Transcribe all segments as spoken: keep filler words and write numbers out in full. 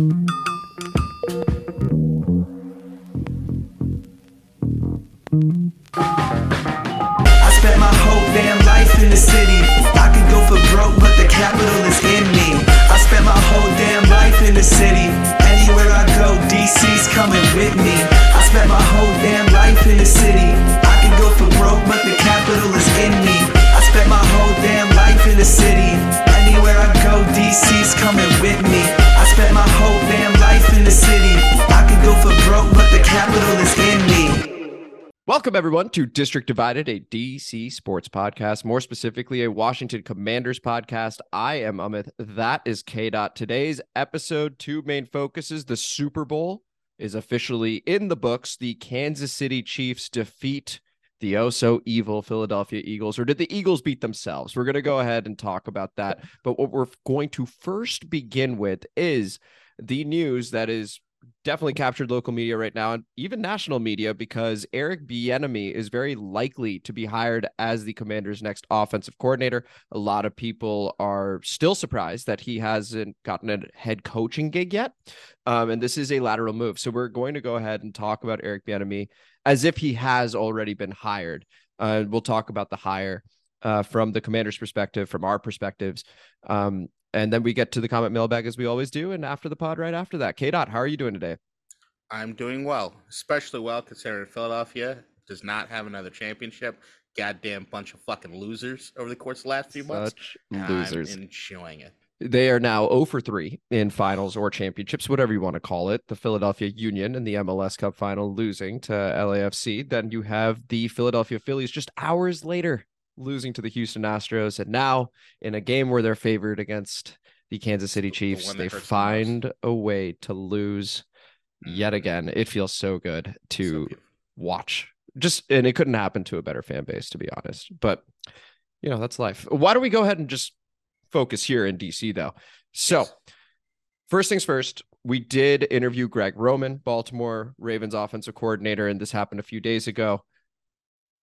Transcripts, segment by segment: I spent my whole damn life in the city. I could go for broke, but the capital is in me. I spent my whole damn life in the city. Anywhere I go, D C's coming with me. I spent my whole damn life in the city. I could go for broke, but the capital is in me. I spent my whole damn life in the city. Anywhere I go, D C's coming with me. I spent my whole damn life in the city. I could go for broke, but the capital is in me. Welcome, everyone, to District Divided, a D C sports podcast, more specifically, a Washington Commanders podcast. I am Amit. That is K. Today's episode, two main focuses. The Super Bowl is officially in the books. The Kansas City Chiefs defeat the oh-so-evil Philadelphia Eagles, or did the Eagles beat themselves? We're going to go ahead and talk about that. But what we're going to first begin with is the news that is definitely captured local media right now and even national media, because Eric Bieniemy is very likely to be hired as the Commanders' next offensive coordinator. A lot of people are still surprised that he hasn't gotten a head coaching gig yet. Um, and this is a lateral move. So we're going to go ahead and talk about Eric Bieniemy as if he has already been hired. Uh, we'll talk about the hire uh, from the Commanders' perspective, from our perspectives. Um, And then we get to the comment mailbag as we always do. And after the pod, right after that, K. Dot, how are you doing today? I'm doing well, especially well considering Philadelphia does not have another championship. Goddamn bunch of fucking losers over the course of the last few Such months. Losers. I'm enjoying it. They are now oh for three in finals or championships, whatever you want to call it. The Philadelphia Union in the M L S Cup final losing to L A F C. Then you have the Philadelphia Phillies just hours later losing to the Houston Astros, and now in a game where they're favored against the Kansas City Chiefs, the they find the a way to lose yet again. It feels so good to so watch. Just and it couldn't happen to a better fan base, to be honest. But you know, that's life. Why don't we go ahead and just focus here in D C though? So yes. First things first, we did interview Greg Roman, Baltimore Ravens offensive coordinator, and this happened a few days ago.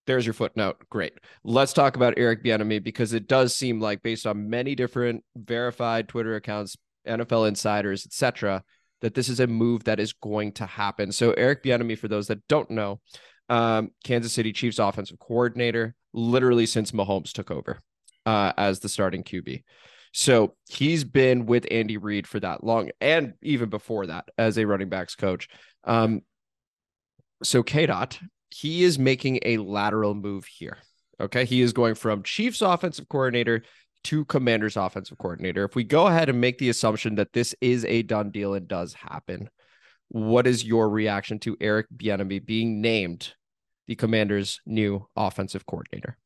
There's your footnote. Great. Let's talk about Eric Bieniemy, because it does seem like, based on many different verified Twitter accounts, N F L insiders, et cetera, that this is a move that is going to happen. So Eric Bieniemy, for those that don't know, um, Kansas City Chiefs offensive coordinator, literally since Mahomes took over uh, as the starting Q B. So he's been with Andy Reid for that long, and even before that as a running backs coach. Um, so K-Dot, he is making a lateral move here. Okay. He is going from Chiefs offensive coordinator to Commanders offensive coordinator. If we go ahead and make the assumption that this is a done deal and does happen, what is your reaction to Eric Bieniemy being named the Commanders' new offensive coordinator?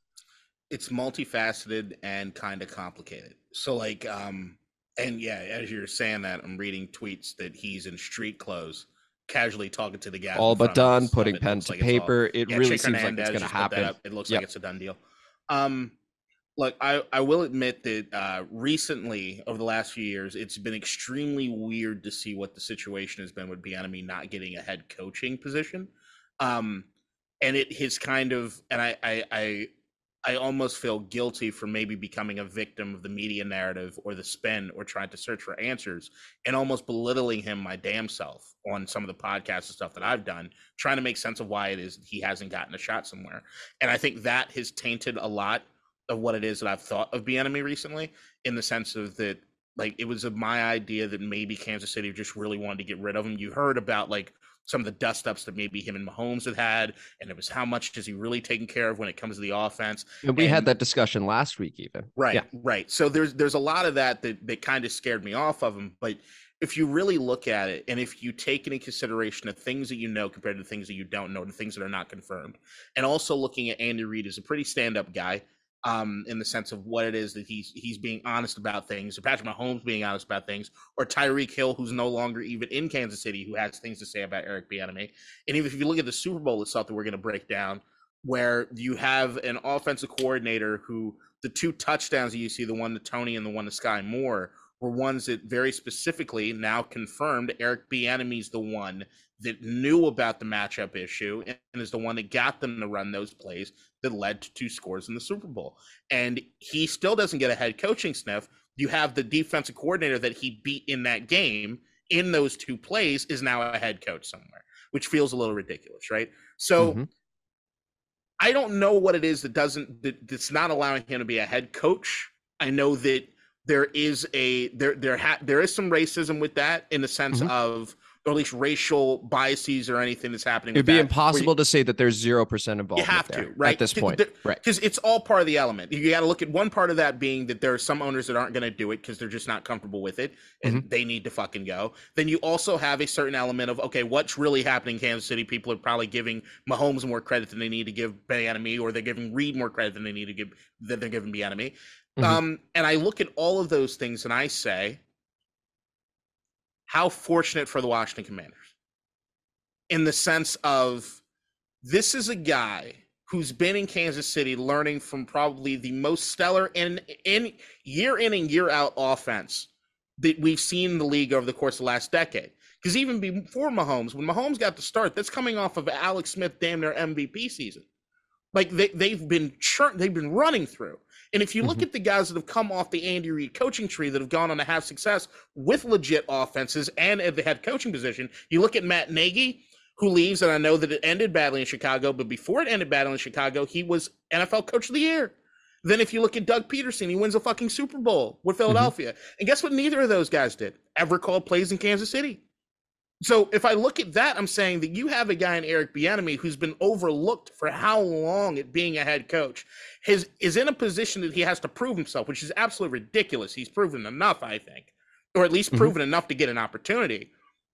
It's multifaceted and kind of complicated. So like, um, and yeah, as you're saying that, I'm reading tweets that he's in street clothes, casually talking to the guy, all but done, putting pen to paper. It really seems like it's going to happen. It looks like it's a done deal. Um, look, I, I will admit that uh, recently, over the last few years, it's been extremely weird to see what the situation has been with Bieniemy not getting a head coaching position. Um, and it has kind of, and I, I, I, I almost feel guilty for maybe becoming a victim of the media narrative or the spin or trying to search for answers and almost belittling him my damn self on some of the podcasts and stuff that I've done, trying to make sense of why it is he hasn't gotten a shot somewhere. And I think that has tainted a lot of what it is that I've thought of Bieniemy recently, in the sense of that, like, it was my idea that maybe Kansas City just really wanted to get rid of him. You heard about, like, some of the dust-ups that maybe him and Mahomes had had, and it was how much is he really taking care of when it comes to the offense. And we and, had that discussion last week even. Right, yeah. right. So there's there's a lot of that that, that kind of scared me off of him. But if you really look at it, and if you take into consideration the things that you know compared to the things that you don't know, the things that are not confirmed, and also looking at Andy Reid as a pretty stand-up guy, Um, in the sense of what it is that he's he's being honest about things, or Patrick Mahomes being honest about things, or Tyreek Hill, who's no longer even in Kansas City, who has things to say about Eric Bieniemy. And even if you look at the Super Bowl itself that we're going to break down, where you have an offensive coordinator who the two touchdowns that you see, the one to Tony and the one to Sky Moore, were ones that very specifically now confirmed Eric Bieniemy's the one that knew about the matchup issue and is the one that got them to run those plays that led to two scores in the Super Bowl. And he still doesn't get a head coaching sniff. You have the defensive coordinator that he beat in that game in those two plays is now a head coach somewhere, which feels a little ridiculous, right? So mm-hmm. I don't know what it is that doesn't that, that's not allowing him to be a head coach. I know that there is a there there ha, there is some racism with that in the sense mm-hmm. of, or at least racial biases or anything that's happening. It'd with be that, impossible you, to say that there's zero percent involvement. You have there to, right? At this point, the, the, right? Because it's all part of the element. You got to look at one part of that being that there are some owners that aren't going to do it because they're just not comfortable with it, and mm-hmm. they need to fucking go. Then you also have a certain element of, okay, what's really happening in Kansas City? People are probably giving Mahomes more credit than they need to give Bieniemy, or they're giving Reid more credit than they need to give that they're giving Bieniemy. Mm-hmm. Um, and I look at all of those things and I say, how fortunate for the Washington Commanders, in the sense of this is a guy who's been in Kansas City learning from probably the most stellar in, in year in and year out offense that we've seen in the league over the course of the last decade. Because even before Mahomes, when Mahomes got the start, that's coming off of Alex Smith damn near M V P season. Like they, they've been churn, they've been running through. And if you look mm-hmm. at the guys that have come off the Andy Reid coaching tree that have gone on to have success with legit offenses and at the head coaching position, you look at Matt Nagy, who leaves, and I know that it ended badly in Chicago, but before it ended badly in Chicago, he was N F L Coach of the Year. Then if you look at Doug Peterson, he wins a fucking Super Bowl with Philadelphia. Mm-hmm. And guess what neither of those guys did? Ever call plays in Kansas City. So if I look at that, I'm saying that you have a guy in Eric Bieniemy who's been overlooked for how long at being a head coach, his, is in a position that he has to prove himself, which is absolutely ridiculous. He's proven enough, I think, or at least proven mm-hmm. enough to get an opportunity.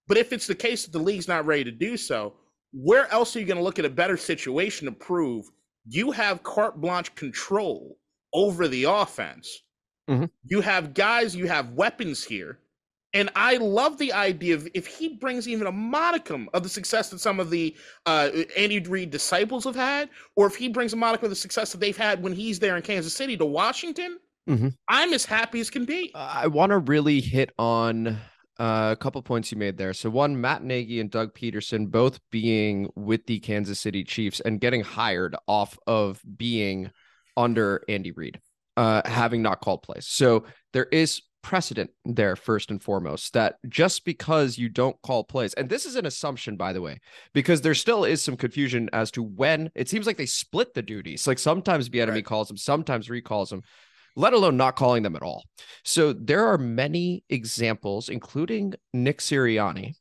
But if it's the case that the league's not ready to do so, where else are you going to look at a better situation to prove you have carte blanche control over the offense? Mm-hmm. You have guys, you have weapons here. And I love the idea of if he brings even a modicum of the success that some of the uh, Andy Reid disciples have had, or if he brings a modicum of the success that they've had when he's there in Kansas City to Washington, mm-hmm. I'm as happy as can be. Uh, I want to really hit on uh, a couple points you made there. So one, Matt Nagy and Doug Peterson both being with the Kansas City Chiefs and getting hired off of being under Andy Reid, uh, having not called plays. So there is precedent there, first and foremost, that just because you don't call plays, and this is an assumption, by the way, because there still is some confusion as to when it seems like they split the duties. Like sometimes Bieniemy right. calls them, sometimes recalls them, let alone not calling them at all. So there are many examples, including Nick Sirianni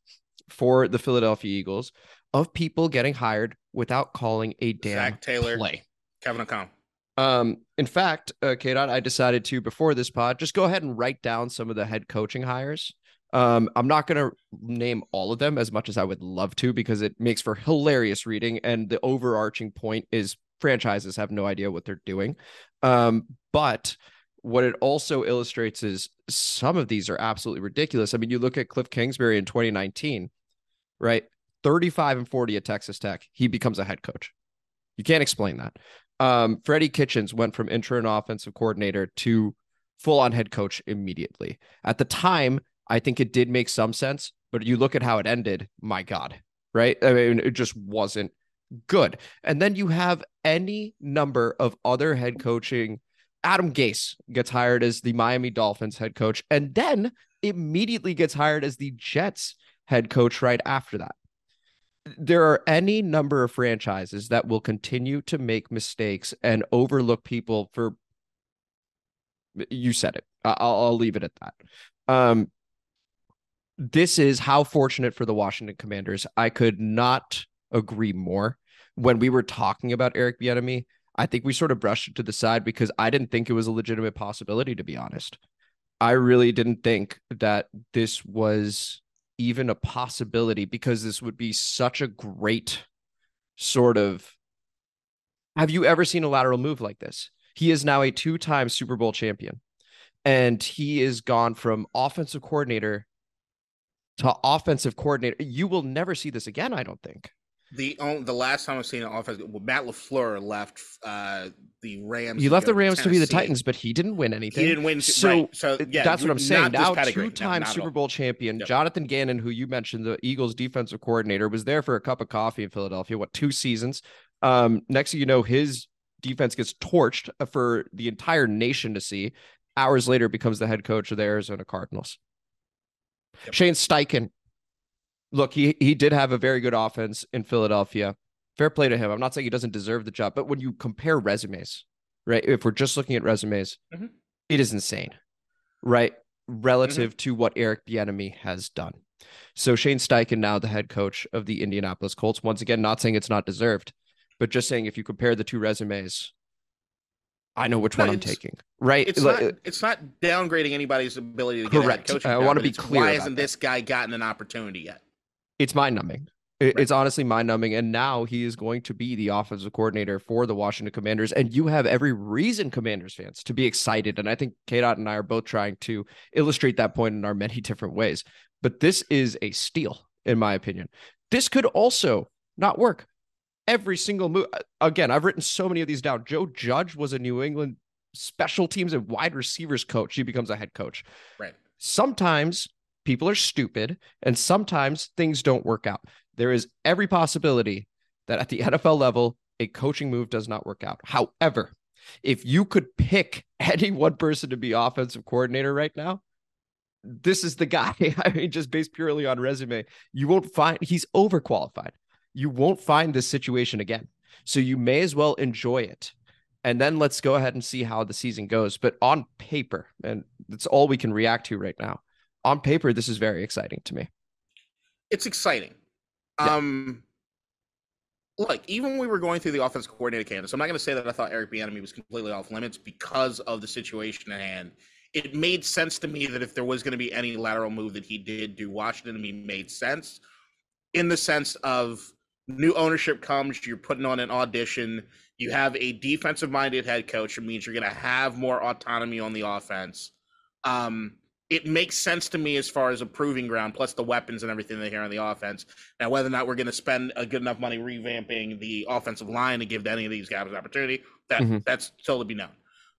for the Philadelphia Eagles, of people getting hired without calling a damn Zach Taylor, play. Kevin O'Connell. Um, in fact, uh, K-Dot, I decided to, before this pod, just go ahead and write down some of the head coaching hires. Um, I'm not going to name all of them as much as I would love to, because it makes for hilarious reading. And the overarching point is franchises have no idea what they're doing. Um, but what it also illustrates is some of these are absolutely ridiculous. I mean, you look at Cliff Kingsbury in twenty nineteen, right? thirty-five and forty at Texas Tech. He becomes a head coach. You can't explain that. Um, Freddie Kitchens went from interim offensive coordinator to full-on head coach immediately. At the time, I think it did make some sense, but you look at how it ended, my God, right? I mean, it just wasn't good. And then you have any number of other head coaching. Adam Gase gets hired as the Miami Dolphins head coach, and then immediately gets hired as the Jets head coach right after that. There are any number of franchises that will continue to make mistakes and overlook people for. You said it. I'll, I'll leave it at that. Um, this is how fortunate for the Washington Commanders. I could not agree more. When we were talking about Eric Bieniemy, I think we sort of brushed it to the side because I didn't think it was a legitimate possibility, to be honest. I really didn't think that this was even a possibility, because this would be such a great sort of, have you ever seen a lateral move like this? He is now a two-time Super Bowl champion, and he is gone from offensive coordinator to offensive coordinator. You will never see this again, I don't think. The only, the last time I've seen an offense, well, Matt LaFleur left uh, the Rams. He left the Rams to be the Titans, but he didn't win anything. He didn't win. So, right. so yeah, that's what I'm saying. Now, two-time no, Super Bowl champion, no. Jonathan Gannon, who you mentioned, the Eagles defensive coordinator, was there for a cup of coffee in Philadelphia, what, two seasons? Um, next thing you know, his defense gets torched for the entire nation to see. Hours later, becomes the head coach of the Arizona Cardinals. Yep. Shane Steichen. Look, he he did have a very good offense in Philadelphia. Fair play to him. I'm not saying he doesn't deserve the job, but when you compare resumes, right? If we're just looking at resumes, mm-hmm. it is insane, right? Relative mm-hmm. to what Eric Bieniemy has done. So Shane Steichen, now the head coach of the Indianapolis Colts. Once again, not saying it's not deserved, but just saying if you compare the two resumes, I know which no, one I'm taking, right? It's, like, not, it's not downgrading anybody's ability to get correct. a head coach. I want to be clear. Why hasn't that. this guy gotten an opportunity yet? It's mind-numbing. It, right. It's honestly mind-numbing. And now he is going to be the offensive coordinator for the Washington Commanders. And you have every reason, Commanders fans, to be excited. And I think K-Dot and I are both trying to illustrate that point in our many different ways. But this is a steal, in my opinion. This could also not work. Every single move. Again, I've written so many of these down. Joe Judge was a New England special teams and wide receivers coach. He becomes a head coach. Right. Sometimes people are stupid and sometimes things don't work out. There is every possibility that at the N F L level, a coaching move does not work out. However, if you could pick any one person to be offensive coordinator right now, this is the guy. I mean, just based purely on resume, you won't find he's overqualified. You won't find this situation again. So you may as well enjoy it. And then let's go ahead and see how the season goes. But on paper, and that's all we can react to right now, on paper, this is very exciting to me. It's exciting. Yeah. Um, like, even when we were going through the offensive coordinator candidates, I'm not going to say that I thought Eric Bieniemy was completely off limits because of the situation at hand. It made sense to me that if there was going to be any lateral move that he did do, Washington to me made sense in the sense of new ownership comes, you're putting on an audition, you have a defensive-minded head coach, it means you're going to have more autonomy on the offense. Um, it makes sense to me as far as a proving ground, plus the weapons and everything they hear on the offense. Now, whether or not we're going to spend a good enough money revamping the offensive line to give any of these guys an opportunity, that mm-hmm. that's still to be known.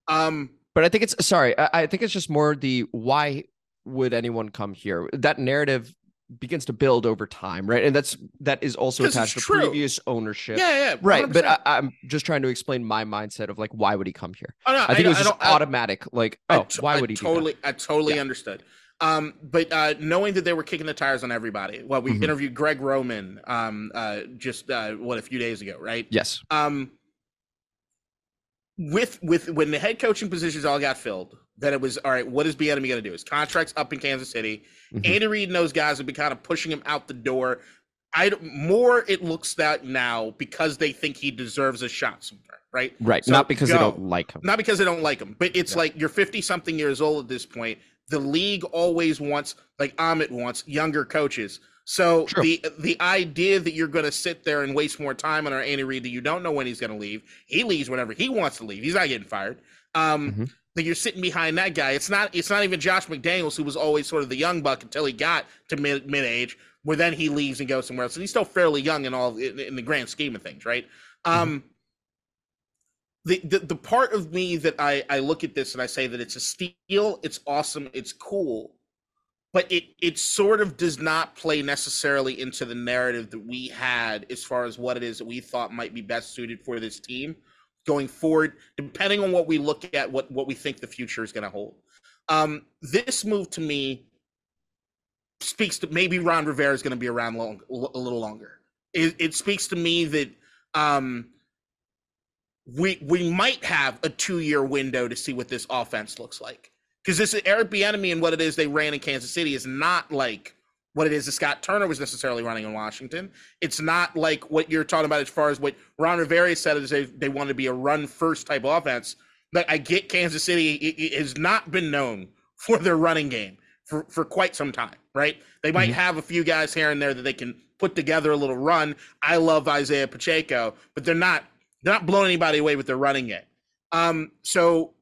Um, but I think it's, sorry, I, I think it's just more the why would anyone come here? That narrative begins to build over time, right? And that's that is also attached to previous ownership. Yeah, yeah, one hundred percent. Right. But I, I'm just trying to explain my mindset of like, why would he come here? Oh, no, I think I, it was I, just I, automatic. Like, I, oh, t- why would I he? Totally, do that? I totally yeah. understood. Um, but uh, knowing that they were kicking the tires on everybody. Well, we mm-hmm. interviewed Greg Roman um, uh, just uh, what a few days ago, right? Yes. Um, with with when the head coaching positions all got filled. That it was, all right, what is Bieniemy going to do? His contract's up in Kansas City. Mm-hmm. Andy Reid and those guys have been kind of pushing him out the door. I More it looks that now because they think he deserves a shot somewhere, right? Right, so not because go. they don't like him. Not because they don't like him, but it's yeah. like you're fifty-something years old at this point. The league always wants, like Amit wants, younger coaches. So True. the the idea that you're going to sit there and waste more time on our Andy Reid that you don't know when he's going to leave, he leaves whenever he wants to leave. He's not getting fired. Um mm-hmm. That you're sitting behind that guy. It's not it's not even Josh McDaniels, who was always sort of the young buck until he got to mid mid age, where then he leaves and goes somewhere else. And he's still fairly young in all in, in the grand scheme of things, right? Mm-hmm. Um, the, the the part of me that I, I look at this and I say that it's a steal, it's awesome, it's cool, but it it sort of does not play necessarily into the narrative that we had as far as what it is that we thought might be best suited for this team going forward, depending on what we look at, what, what we think the future is going to hold. Um, this move to me speaks to maybe Ron Rivera is going to be around long, a little longer. It, it speaks to me that um, we we might have a two-year window to see what this offense looks like. Because this is Eric Bieniemy and what it is they ran in Kansas City is not like what it is that Scott Turner was necessarily running in Washington. It's not like what you're talking about as far as what Ron Rivera said is they, they want to be a run-first type of offense. But I get Kansas City it, it has not been known for their running game for, for quite some time, right? They might mm-hmm. have a few guys here and there that they can put together a little run. I love Isaiah Pacheco, but they're not they're not blowing anybody away with their running game. Um, so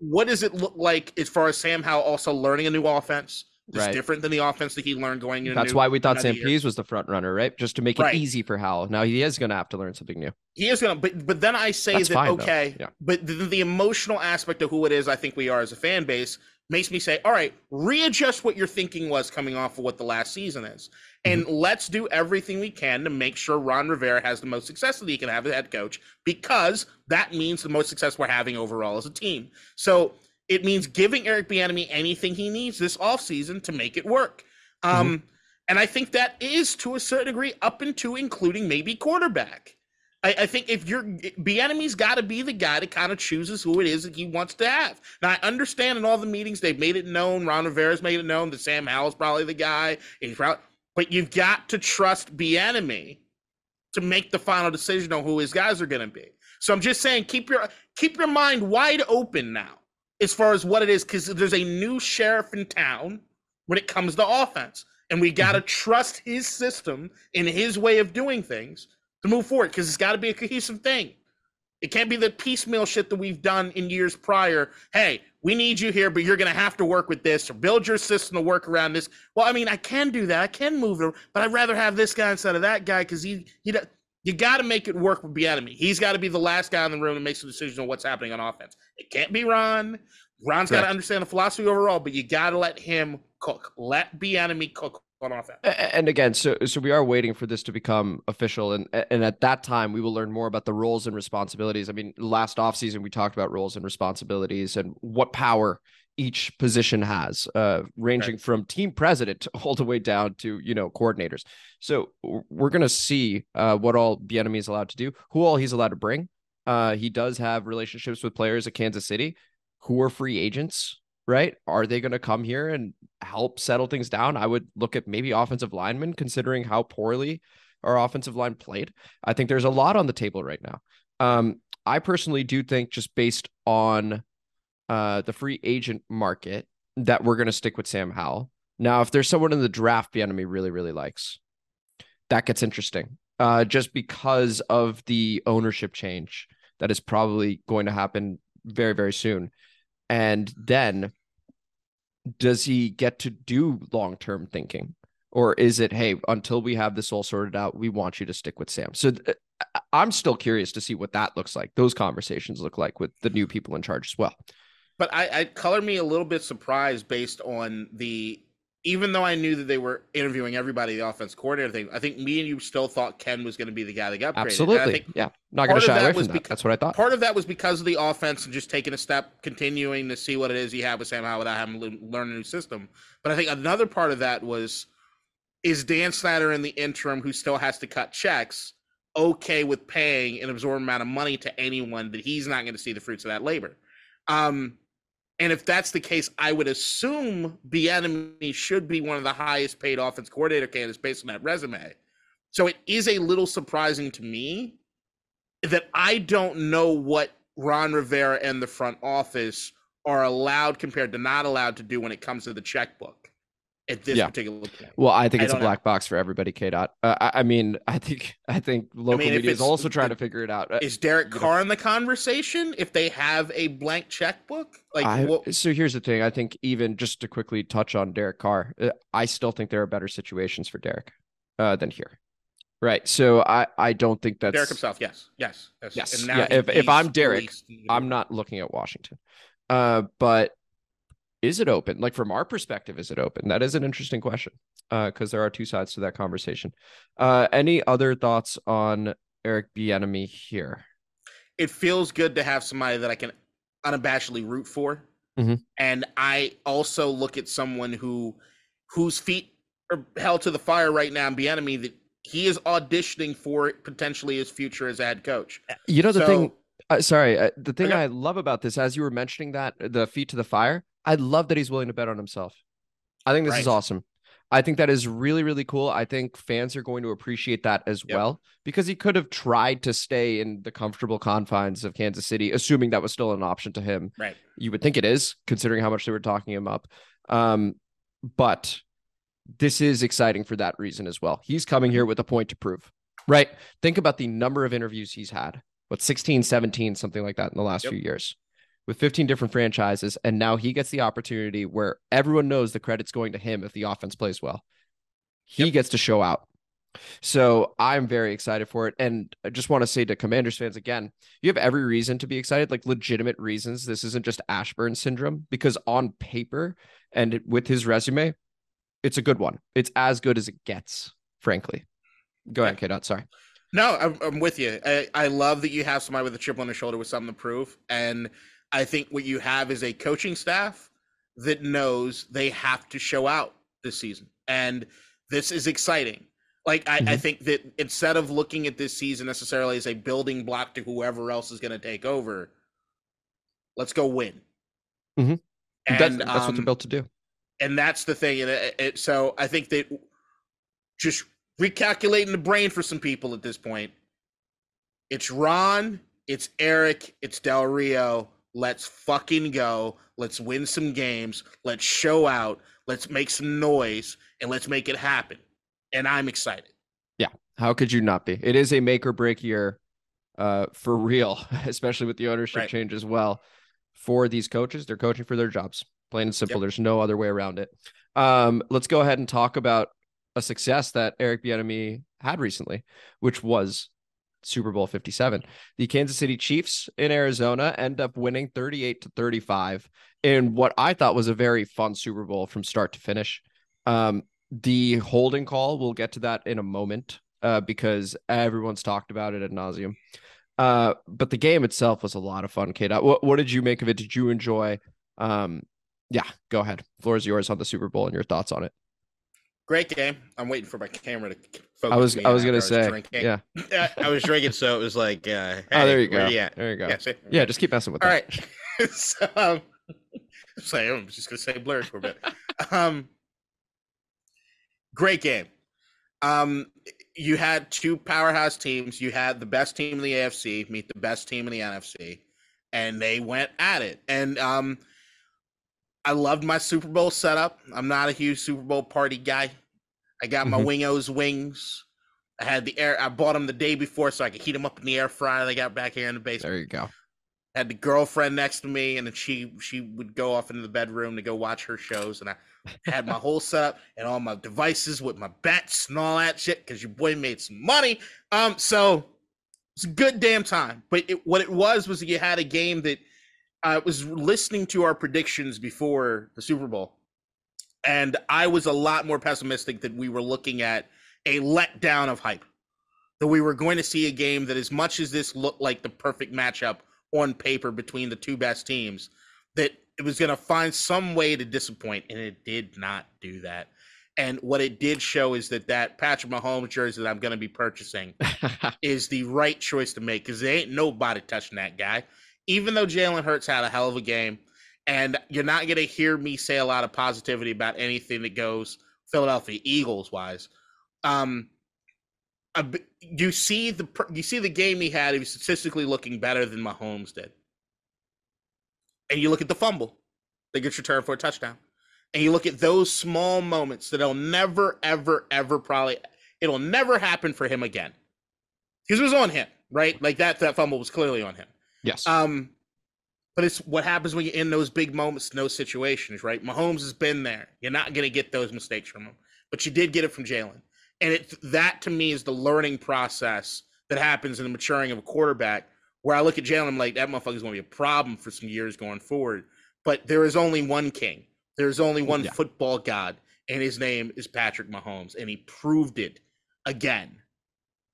what does it look like as far as Sam Howell also learning a new offense? It's right. different than the offense that he learned going into. That's why we thought Sam Pease was the front runner, right? Just to make it right. easy for Howell. Now he is going to have to learn something new. He is going to, but but then I say That's that fine, okay, yeah. but the, the emotional aspect of who it is I think we are as a fan base makes me say, all right, readjust what your thinking was coming off of what the last season is, and mm-hmm. let's do everything we can to make sure Ron Rivera has the most success that he can have as head coach, because that means the most success we're having overall as a team. So. It means giving Eric Bieniemy anything he needs this offseason to make it work. Um, mm-hmm. And I think that is, to a certain degree, up into including maybe quarterback. I, I think if you're Bieniemy's got to be the guy that kind of chooses who it is that he wants to have. Now, I understand in all the meetings they've made it known, Ron Rivera's made it known that Sam Howell's probably the guy. He's probably, but you've got to trust Bieniemy to make the final decision on who his guys are going to be. So I'm just saying, keep your keep your mind wide open now as far as what it is, because there's a new sheriff in town when it comes to offense, and we got to mm-hmm. trust his system and his way of doing things to move forward, because it's got to be a cohesive thing. It can't be the piecemeal shit that we've done in years prior. Hey, we need you here, but you're going to have to work with this or build your system to work around this. Well, I mean, I can do that. I can move it, but I'd rather have this guy instead of that guy because he, he does. You got to make it work with Bieniemy. He's got to be the last guy in the room that makes the decision on what's happening on offense. It can't be Ron. Ron's got to understand the philosophy overall, but you got to let him cook. Let Bieniemy cook on offense. And again, so so we are waiting for this to become official, and and at that time, we will learn more about the roles and responsibilities. I mean, last offseason, we talked about roles and responsibilities and what power each position has, uh, ranging right. from team president all the way down to, you know, coordinators. So we're going to see uh, what all Bieniemy is allowed to do, who all he's allowed to bring. Uh, he does have relationships with players at Kansas City who are free agents, right? Are they going to come here and help settle things down? I would look at maybe offensive linemen, considering how poorly our offensive line played. I think there's a lot on the table right now. Um, I personally do think, just based on Uh, the free agent market, that we're going to stick with Sam Howell. Now, if there's someone in the draft Bieniemy really, really likes, that gets interesting uh, just because of the ownership change that is probably going to happen very, very soon. And then does he get to do long-term thinking, or is it, hey, until we have this all sorted out, we want you to stick with Sam? So th- I'm still curious to see what that looks like. Those conversations look like with the new people in charge as well. But I, I color me a little bit surprised based on the, even though I knew that they were interviewing everybody, the offense coordinator thing, I think me and you still thought Ken was going to be the guy that got upgraded. Absolutely. I think yeah. Not going to shy away from that. Because, that's what I thought. Part of that was because of the offense and just taking a step, continuing to see what it is you have with Sam Howell without having to learn a new system. But I think another part of that was, is Dan Snyder in the interim, who still has to cut checks, okay with paying an absorbent amount of money to anyone that he's not going to see the fruits of that labor? Um, And if that's the case, I would assume Bieniemy should be one of the highest paid offense coordinator candidates based on that resume. So it is a little surprising to me that I don't know what Ron Rivera and the front office are allowed compared to not allowed to do when it comes to the checkbook at this yeah. particular point. Well, I think it's I a black know. box for everybody, K-Dot. Uh, I, I mean, I think I think local I mean, media is also trying to figure it out. Is Derek Carr know. in the conversation if they have a blank checkbook? Like, I, what... So here's the thing. I think, even just to quickly touch on Derek Carr, I still think there are better situations for Derek uh, than here. Right. So I, I don't think that's... Derek himself, yes. Yes. Yes. yes. And now yeah, if, if I'm Derek, least... I'm not looking at Washington. Uh, but... Is it open? Like, from our perspective, is it open? That is an interesting question, because uh, there are two sides to that conversation. Uh, any other thoughts on Eric Bieniemy here? It feels good to have somebody that I can unabashedly root for. Mm-hmm. And I also look at someone who whose feet are held to the fire right now in Bieniemy, that he is auditioning for potentially his future as a head coach. You know, the so, thing, uh, sorry, uh, the thing okay. I love about this, as you were mentioning that, the feet to the fire, I love that he's willing to bet on himself. I think this right. is awesome. I think that is really, really cool. I think fans are going to appreciate that as yep. well, because he could have tried to stay in the comfortable confines of Kansas City, assuming that was still an option to him. Right. You would think it is, considering how much they were talking him up. Um, but this is exciting for that reason as well. He's coming here with a point to prove, right? Think about the number of interviews he's had, what, sixteen, seventeen, something like that in the last yep. few years, with fifteen different franchises. And now he gets the opportunity where everyone knows the credit's going to him if the offense plays well. He yep. gets to show out. So I'm very excited for it. And I just want to say to Commanders fans, again, you have every reason to be excited, like legitimate reasons. This isn't just Ashburn syndrome, because on paper and with his resume, it's a good one. It's as good as it gets, frankly. Go ahead, K-Dot. Sorry. No, I'm, I'm with you. I, I love that you have somebody with a chip on their shoulder with something to prove. And I think what you have is a coaching staff that knows they have to show out this season. and this is exciting. Like, I, mm-hmm. I think that instead of looking at this season necessarily as a building block to whoever else is going to take over, let's go win. Mm-hmm. And that's, that's um, what they're built to do. And that's the thing. And it, it, so I think that just recalculating the brain for some people at this point, it's Ron, it's Eric, it's Del Rio. Let's fucking go. Let's win some games. Let's show out. Let's make some noise, and let's make it happen. And I'm excited. Yeah. How could you not be? It is a make or break year uh, for real, especially with the ownership right. change as well. For these coaches, they're coaching for their jobs. Plain and simple. Yep. There's no other way around it. Um, let's go ahead and talk about a success that Eric Bieniemy had recently, which was Super Bowl fifty-seven. The Kansas City Chiefs in Arizona end up winning thirty-eight to thirty-five in what I thought was a very fun Super Bowl from start to finish. Um, the holding call, we'll get to that in a moment uh, because everyone's talked about it ad nauseum. Uh, but the game itself was a lot of fun, K-Dot. What, what did you make of it? Did you enjoy? Um, yeah, go ahead. Floor is yours on the Super Bowl and your thoughts on it. Great game. I'm waiting for my camera to focus. I was me I was gonna say, I yeah. I was drinking, so it was like, uh, hey, oh, there you go. Yeah, there you go. Yeah, so, yeah, just keep messing with. All that. Right. so, um, so I'm just gonna say blur for a bit. um, great game. Um. You had two powerhouse teams. You had the best team in the A F C meet the best team in the N F C, and they went at it. And um, I loved my Super Bowl setup. I'm not a huge Super Bowl party guy. I got my mm-hmm. Wingo's wings. I had the air. I bought them the day before so I could heat them up in the air fryer. They got back here in the basement. There you go. I had the girlfriend next to me, and then she she would go off into the bedroom to go watch her shows, and I had my whole setup and all my devices with my bets and all that shit because your boy made some money. Um, so it's a good damn time. But it, what it was was you had a game that I uh, was listening to our predictions before the Super Bowl, and I was a lot more pessimistic that we were looking at a letdown of hype, that we were going to see a game that, as much as this looked like the perfect matchup on paper between the two best teams, that it was going to find some way to disappoint, and it did not do that. And what it did show is that that Patrick Mahomes jersey that I'm going to be purchasing is the right choice to make, because there ain't nobody touching that guy, even though Jalen Hurts had a hell of a game. And you're not going to hear me say a lot of positivity about anything that goes Philadelphia Eagles wise. Um, A, you see the you see the game he had. He was statistically looking better than Mahomes did, and you look at the fumble that gets returned for a touchdown, and you look at those small moments that'll never, ever, ever probably it'll never happen for him again, because it was on him, right? Like that that fumble was clearly on him. Yes. Um, but it's what happens when you're in those big moments, in those situations, right? Mahomes has been there. You're not gonna get those mistakes from him, but you did get it from Jalen. And it, that, to me, is the learning process that happens in the maturing of a quarterback, where I look at Jalen, I'm like, that motherfucker's going to be a problem for some years going forward. But there is only one king. There's only one yeah. football god, and his name is Patrick Mahomes, and he proved it again.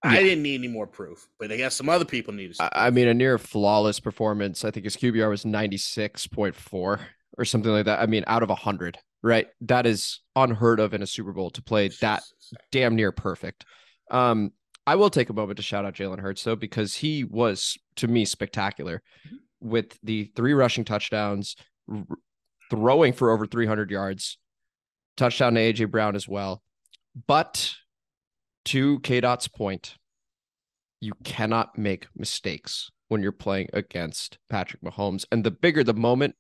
Yeah. I didn't need any more proof, but I guess some other people needed some. I mean, a near flawless performance. I think his Q B R was ninety-six point four or something like that. I mean, out of one hundred. Right. That is unheard of in a Super Bowl to play that damn near perfect. Um, I will take a moment to shout out Jalen Hurts, though, because he was, to me, spectacular with the three rushing touchdowns, r- throwing for over three hundred yards, touchdown to A J Brown as well. But to K-Dot's point, you cannot make mistakes when you're playing against Patrick Mahomes. And the bigger the moment,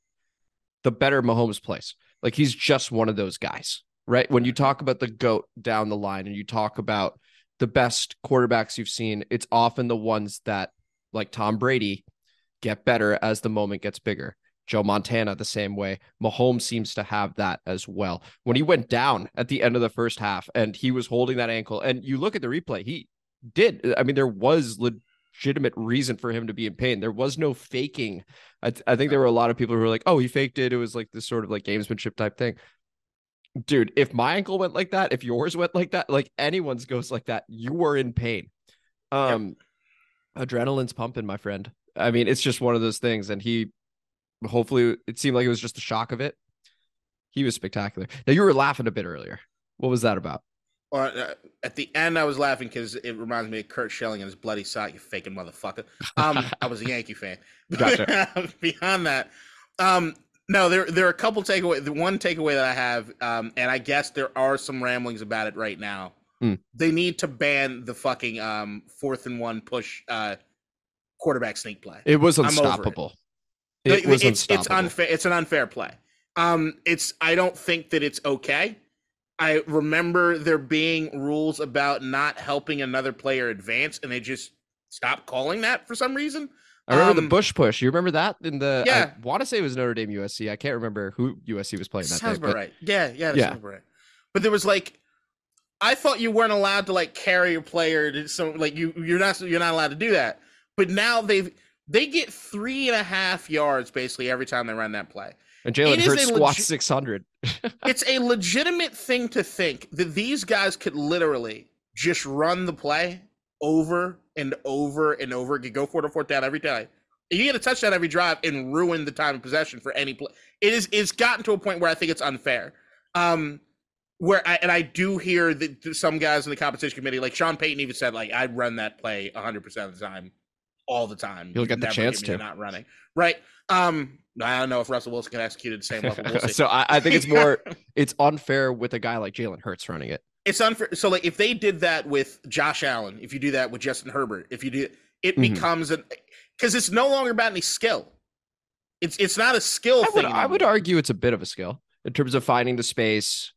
the better Mahomes plays. Like, he's just one of those guys, right? When you talk about the GOAT down the line and you talk about the best quarterbacks you've seen, it's often the ones that, like Tom Brady, get better as the moment gets bigger. Joe Montana, the same way. Mahomes seems to have that as well. When he went down at the end of the first half and he was holding that ankle, and you look at the replay, he did. I mean, there was legitimate reason for him to be in pain. There was no faking. I, th- I think there were a lot of people who were like, oh, he faked it. It was like this sort of like gamesmanship type thing. Dude, if my ankle went like that, if yours went like that, like anyone's goes like that, you were in pain. Um, yep. Adrenaline's pumping, my friend. I mean, it's just one of those things. And he, hopefully, it seemed like it was just the shock of it. He was spectacular. Now, you were laughing a bit earlier. What was that about? Or uh, at the end, I was laughing because it reminds me of Kurt Schilling and his bloody sock, you faking motherfucker. Um, I was a Yankee fan. Gotcha. Beyond that, um, no, there there are a couple takeaways. The one takeaway that I have, um, and I guess there are some ramblings about it right now. Mm. They need to ban the fucking um, fourth and one push uh, quarterback sneak play. It was unstoppable. It. It, it was it's, unstoppable. It's unfair. It's an unfair play. Um, it's. I don't think that it's okay. I remember there being rules about not helping another player advance, and they just stopped calling that for some reason. I remember um, the Bush push. You remember that? In the yeah. I want to say it was Notre Dame U S C. I can't remember who U S C was playing that sounds day. Sounds about but, right. Yeah, yeah, that yeah. sounds about right. But there was like, I thought you weren't allowed to like carry your player to some like you you're not you're not allowed to do that. But now they've they get three and a half yards basically every time they run that play. And Jalen Hurts squats legi- six hundred. It's a legitimate thing to think that these guys could literally just run the play over and over and over. You go for the fourth down every time. You get a touchdown every drive and ruin the time of possession for any play. It is, it's gotten to a point where I think it's unfair. Um, where I, and I do hear that some guys in the competition committee, like Sean Payton even said, like, I run that play one hundred percent of the time, all the time. You'll get the chance to. Not running. Right. Um, I don't know if Russell Wilson can execute at the same level. We'll see. So I, I think it's more, it's unfair with a guy like Jalen Hurts running it. It's unfair. So like if they did that with Josh Allen, if you do that with Justin Herbert, if you do, it mm-hmm. becomes an, because it's no longer about any skill. It's it's not a skill I thing. Would, I would argue it's a bit of a skill in terms of finding the space,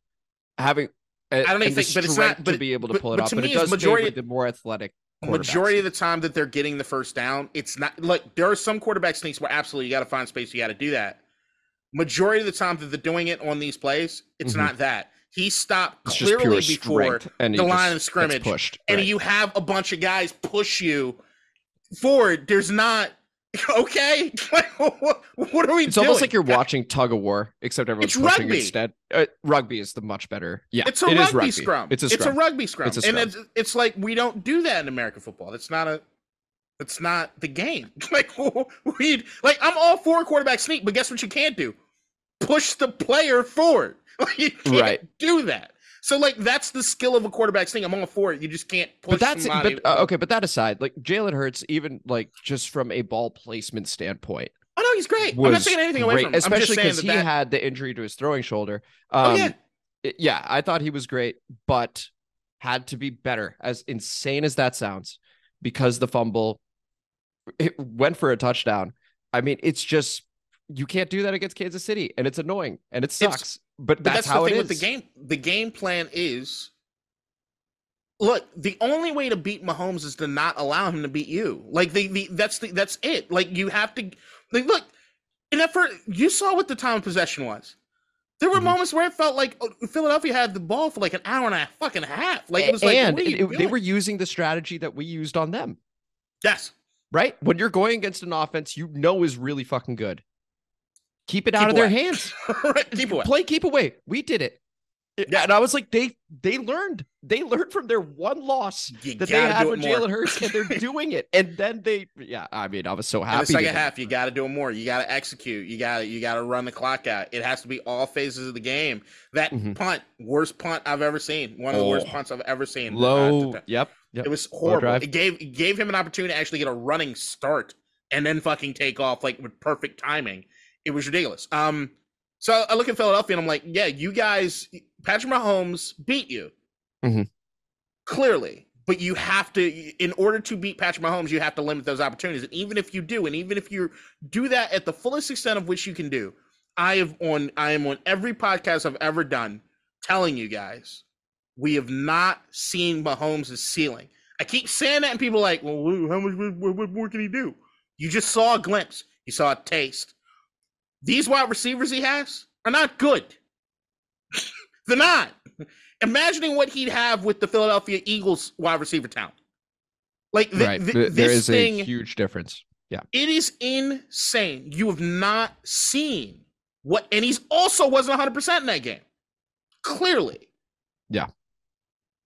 having. A, I don't even think, but it's not but, to be able to but, pull it but off. To but me, it does majority the more athletic. Majority of the time that they're getting the first down, it's not like there are some quarterback sneaks where absolutely you got to find space, you got to do that. Majority of the time that they're doing it on these plays, it's mm-hmm. not that. He stopped it's clearly before and the line of scrimmage, pushed, and right. you have a bunch of guys push you forward. There's not okay. what, what are we? It's doing? Almost like you're watching tug of war, except everyone's it's pushing rugby. Instead. Uh, rugby is the much better. Yeah, it's a it rugby, is rugby scrum. It's a scrum. It's a rugby scrum, it's a scrum. and it's, it's like we don't do that in American football. It's not a. It's not the game. Like we like I'm all for a quarterback sneak, but guess what you can't do? Push the player forward. Like you can't right. do that. So like that's the skill of a quarterback sneak. I'm all for it. You just can't push. But that's somebody. But, uh, okay. But that aside, like Jalen Hurts, even like just from a ball placement standpoint. Oh no, he's great. I'm not taking anything great, away from him. Especially because he that... had the injury to his throwing shoulder. Um, oh yeah. It, yeah, I thought he was great, but had to be better. As insane as that sounds, because the fumble it went for a touchdown. I mean, it's just you can't do that against Kansas City, and it's annoying, and it sucks. It's... But that's, but that's how the thing it is. With the game. The game plan is, look, the only way to beat Mahomes is to not allow him to beat you. Like the, the that's the that's it. Like you have to, like look, in effort, you saw what the time of possession was. There were mm-hmm. moments where it felt like Philadelphia had the ball for like an hour and a fucking half. Like it was like, and what are you it, they were using the strategy that we used on them. Yes, right. When you're going against an offense you know is really fucking good. Keep it keep out away. Of their hands. right, keep away. Play keep away. We did it. Yeah. And I was like, they they learned. They learned from their one loss you that they had with Jalen Hurts, and they're doing it. And then they, yeah, I mean, I was so happy. In the second half, you got to do more. You got to execute. You got you got to run the clock out. It has to be all phases of the game. That mm-hmm. punt, worst punt I've ever seen. One of oh. the worst punts I've ever seen. Low. Uh, yep, yep. It was horrible. It gave it gave him an opportunity to actually get a running start and then fucking take off like with perfect timing. It was ridiculous. Um, so I look at Philadelphia and I'm like, yeah, you guys, Patrick Mahomes beat you. Mm-hmm. Clearly. But you have to, in order to beat Patrick Mahomes, you have to limit those opportunities. And even if you do, and even if you do that at the fullest extent of which you can do, I have on, I am on every podcast I've ever done telling you guys, we have not seen Mahomes' ceiling. I keep saying that and people are like, well, how much what, what more can he do? You just saw a glimpse. You saw a taste. These wide receivers he has are not good. They're not. Imagining what he'd have with the Philadelphia Eagles wide receiver talent. Like th- right. th- this there is thing, a huge difference. Yeah, it is insane. You have not seen what, and he's also wasn't one hundred percent in that game. Clearly. Yeah.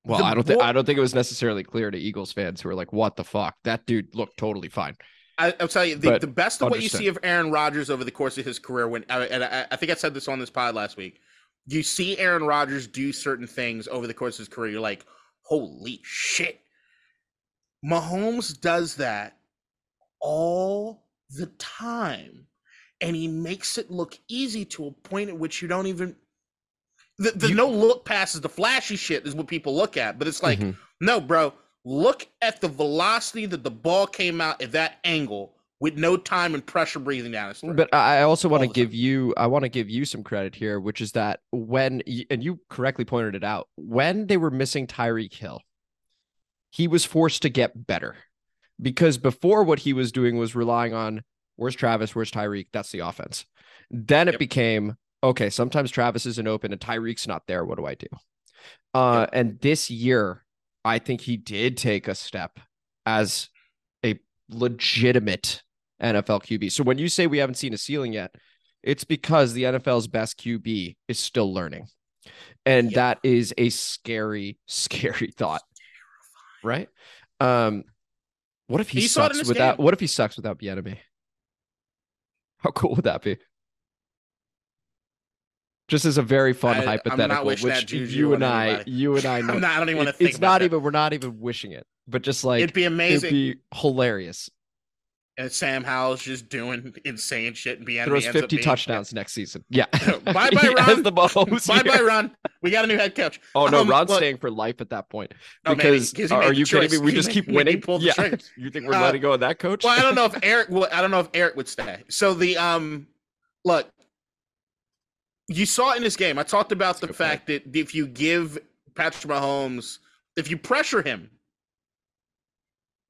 Well, the I don't think I don't think it was necessarily clear to Eagles fans who were like, "What the fuck? That dude looked totally fine." I, I'll tell you, the, the best of what you see of Aaron Rodgers over the course of his career, when I, and I, I think I said this on this pod last week, you see Aaron Rodgers do certain things over the course of his career, you're like, holy shit. Mahomes does that all the time, and he makes it look easy to a point at which you don't even the, the you, no look passes, the flashy shit is what people look at, but it's like, mm-hmm. no, bro, look at the velocity that the ball came out at that angle with no time and pressure breathing down his throat. But I also want to give you, I want to give you some credit here, which is that when, and you correctly pointed it out, when they were missing Tyreek Hill, he was forced to get better, because before what he was doing was relying on, where's Travis, where's Tyreek? That's the offense. Then it yep. became, okay, sometimes Travis isn't open and Tyreek's not there. What do I do? Uh, yep. And this year, I think he did take a step as a legitimate N F L Q B. So when you say we haven't seen a ceiling yet, it's because the N F L's best Q B is still learning. And yep. that is a scary, scary thought. Right? Um, what if he, he sucks without game. What if he sucks without Bieniemy? How cool would that be? Just as a very fun I, hypothetical, which you and I, anybody. you and I know. I'm not, I don't even want to think it's about not that. even we're not even wishing it, but just like it'd be amazing, it'd be hilarious. And Sam Howell's just doing insane shit, and Bieniemy throws fifty touchdowns like, next season. Yeah, bye bye Ron. Bye bye Ron. We got a new head coach. Oh no, um, Ron's look, staying for life at that point because oh, man, are you kidding me? We he just made, keep winning. Yeah, you think we're uh, letting go of that coach? Well, I don't know if Eric. Well, I don't know if Eric would stay. So the um, look. You saw it in this game. I talked about That's the fact point. that if you give Patrick Mahomes, if you pressure him,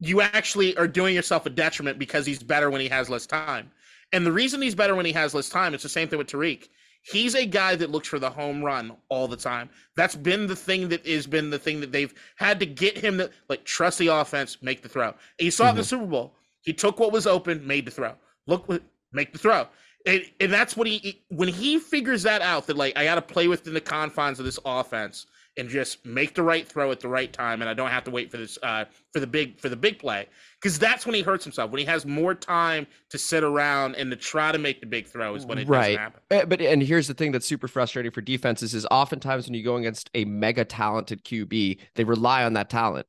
you actually are doing yourself a detriment because he's better when he has less time. And the reason he's better when he has less time, it's the same thing with Tyreek. He's a guy that looks for the home run all the time. That's been the thing that has been the thing that they've had to get him to, like, trust the offense, make the throw. And you saw mm-hmm. it in the Super Bowl. He took what was open, made the throw. Look, make the throw. And, and that's what he, when he figures that out, that like, I got to play within the confines of this offense and just make the right throw at the right time. And I don't have to wait for this, uh, for the big, for the big play. Cause that's when he hurts himself, when he has more time to sit around and to try to make the big throw is when it right. doesn't happen. But, and here's the thing that's super frustrating for defenses is oftentimes when you go against a mega talented Q B, they rely on that talent.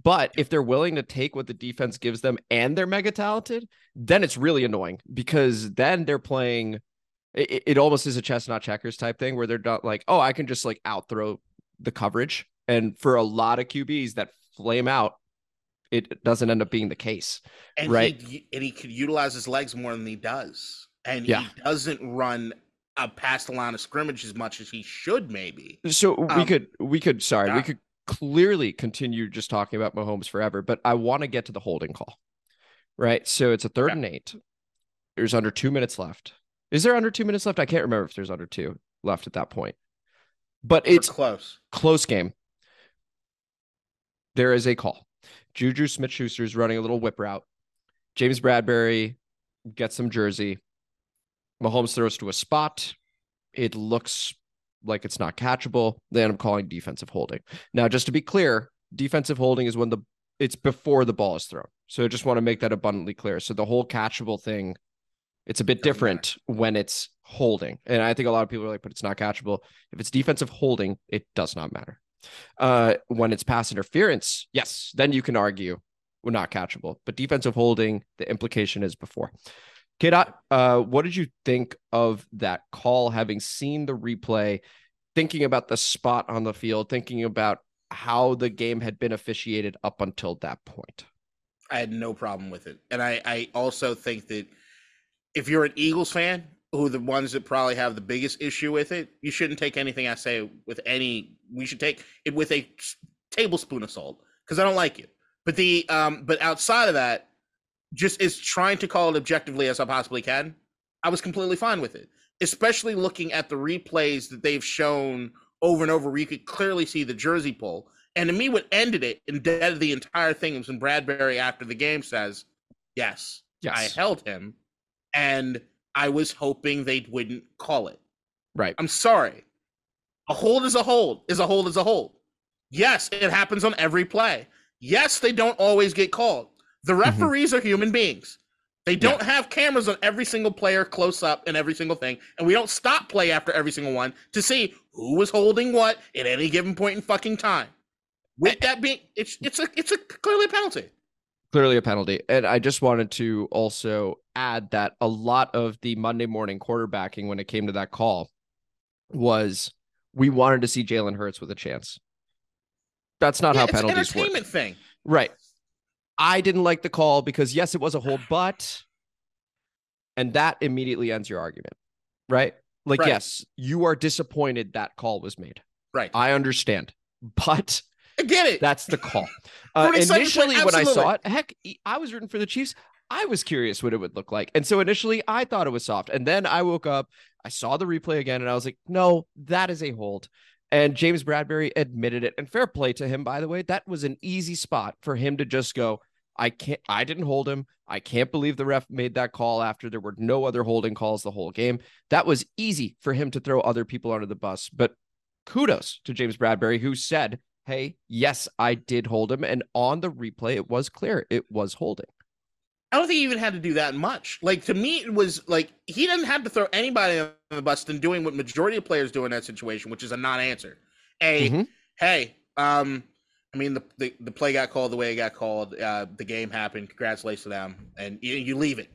But if they're willing to take what the defense gives them and they're mega talented, then it's really annoying because then they're playing. It, it almost is a chess, not checkers type thing where they're not like, oh, I can just like out throw the coverage. And for a lot of Q Bs that flame out, it doesn't end up being the case. And right. He, and he could utilize his legs more than he does. And yeah. he doesn't run uh, past the line of scrimmage as much as he should maybe. So we um, could, we could, sorry, yeah. we could. clearly continue just talking about Mahomes forever, but I want to get to the holding call, right? So it's a third yeah. and eight. There's under two minutes left. Is there under two minutes left? I can't remember if there's under two left at that point, but it's We're close, close game. There is a call. Juju Smith-Schuster is running a little whip route. James Bradberry gets some jersey. Mahomes throws to a spot. It looks like it's not catchable. Then I'm calling defensive holding. Now, just to be clear, defensive holding is when the it's before the ball is thrown. So I just want to make that abundantly clear. So the whole catchable thing, it's a bit different when it's holding. And I think a lot of people are like, but it's not catchable. If it's defensive holding, it does not matter. Uh, when it's pass interference, yes, then you can argue we're not catchable. But defensive holding, the implication is before. K. Dot, uh, what did you think of that call, having seen the replay, thinking about the spot on the field, thinking about how the game had been officiated up until that point? I had no problem with it. And I, I also think that if you're an Eagles fan, who are the ones that probably have the biggest issue with it, you shouldn't take anything I say with any – we should take it with a tablespoon of salt because I don't like it. But the um, but outside of that, just is trying to call it objectively as I possibly can, I was completely fine with it, especially looking at the replays that they've shown over and over where you could clearly see the jersey pull. And to me, what ended it and dead the entire thing was when Bradberry after the game says, yes, yes, I held him, and I was hoping they wouldn't call it. Right. I'm sorry. A hold is a hold is a hold is a hold. Yes, it happens on every play. Yes, they don't always get called. The referees mm-hmm. are human beings. They don't yeah. have cameras on every single player close up and every single thing, and we don't stop play after every single one to see who was holding what at any given point in fucking time. With that being, it's it's a it's a clearly a penalty. Clearly a penalty. And I just wanted to also add that a lot of the Monday morning quarterbacking when it came to that call was we wanted to see Jalen Hurts with a chance. That's not yeah, how penalties work. It's an entertainment thing. Right. I didn't like the call because, yes, it was a hold, but... And that immediately ends your argument, right? Like, right. yes, you are disappointed that call was made. Right. I understand, but... I get it. That's the call. Uh, initially, when I saw it, heck, I was rooting for the Chiefs. I was curious what it would look like. And so initially, I thought it was soft. And then I woke up, I saw the replay again, and I was like, no, that is a hold. And James Bradberry admitted it. And fair play to him, by the way. That was an easy spot for him to just go, I can't, I didn't hold him. I can't believe the ref made that call after there were no other holding calls the whole game. That was easy for him to throw other people under the bus. But kudos to James Bradberry, who said, hey, yes, I did hold him. And on the replay, it was clear it was holding. I don't think he even had to do that much. Like, to me, it was like he didn't have to throw anybody on the bus than doing what majority of players do in that situation, which is a non-answer. A, mm-hmm. hey, um, I mean, the, the, the play got called the way it got called. Uh, the game happened. Congratulations to them. And you, you leave it.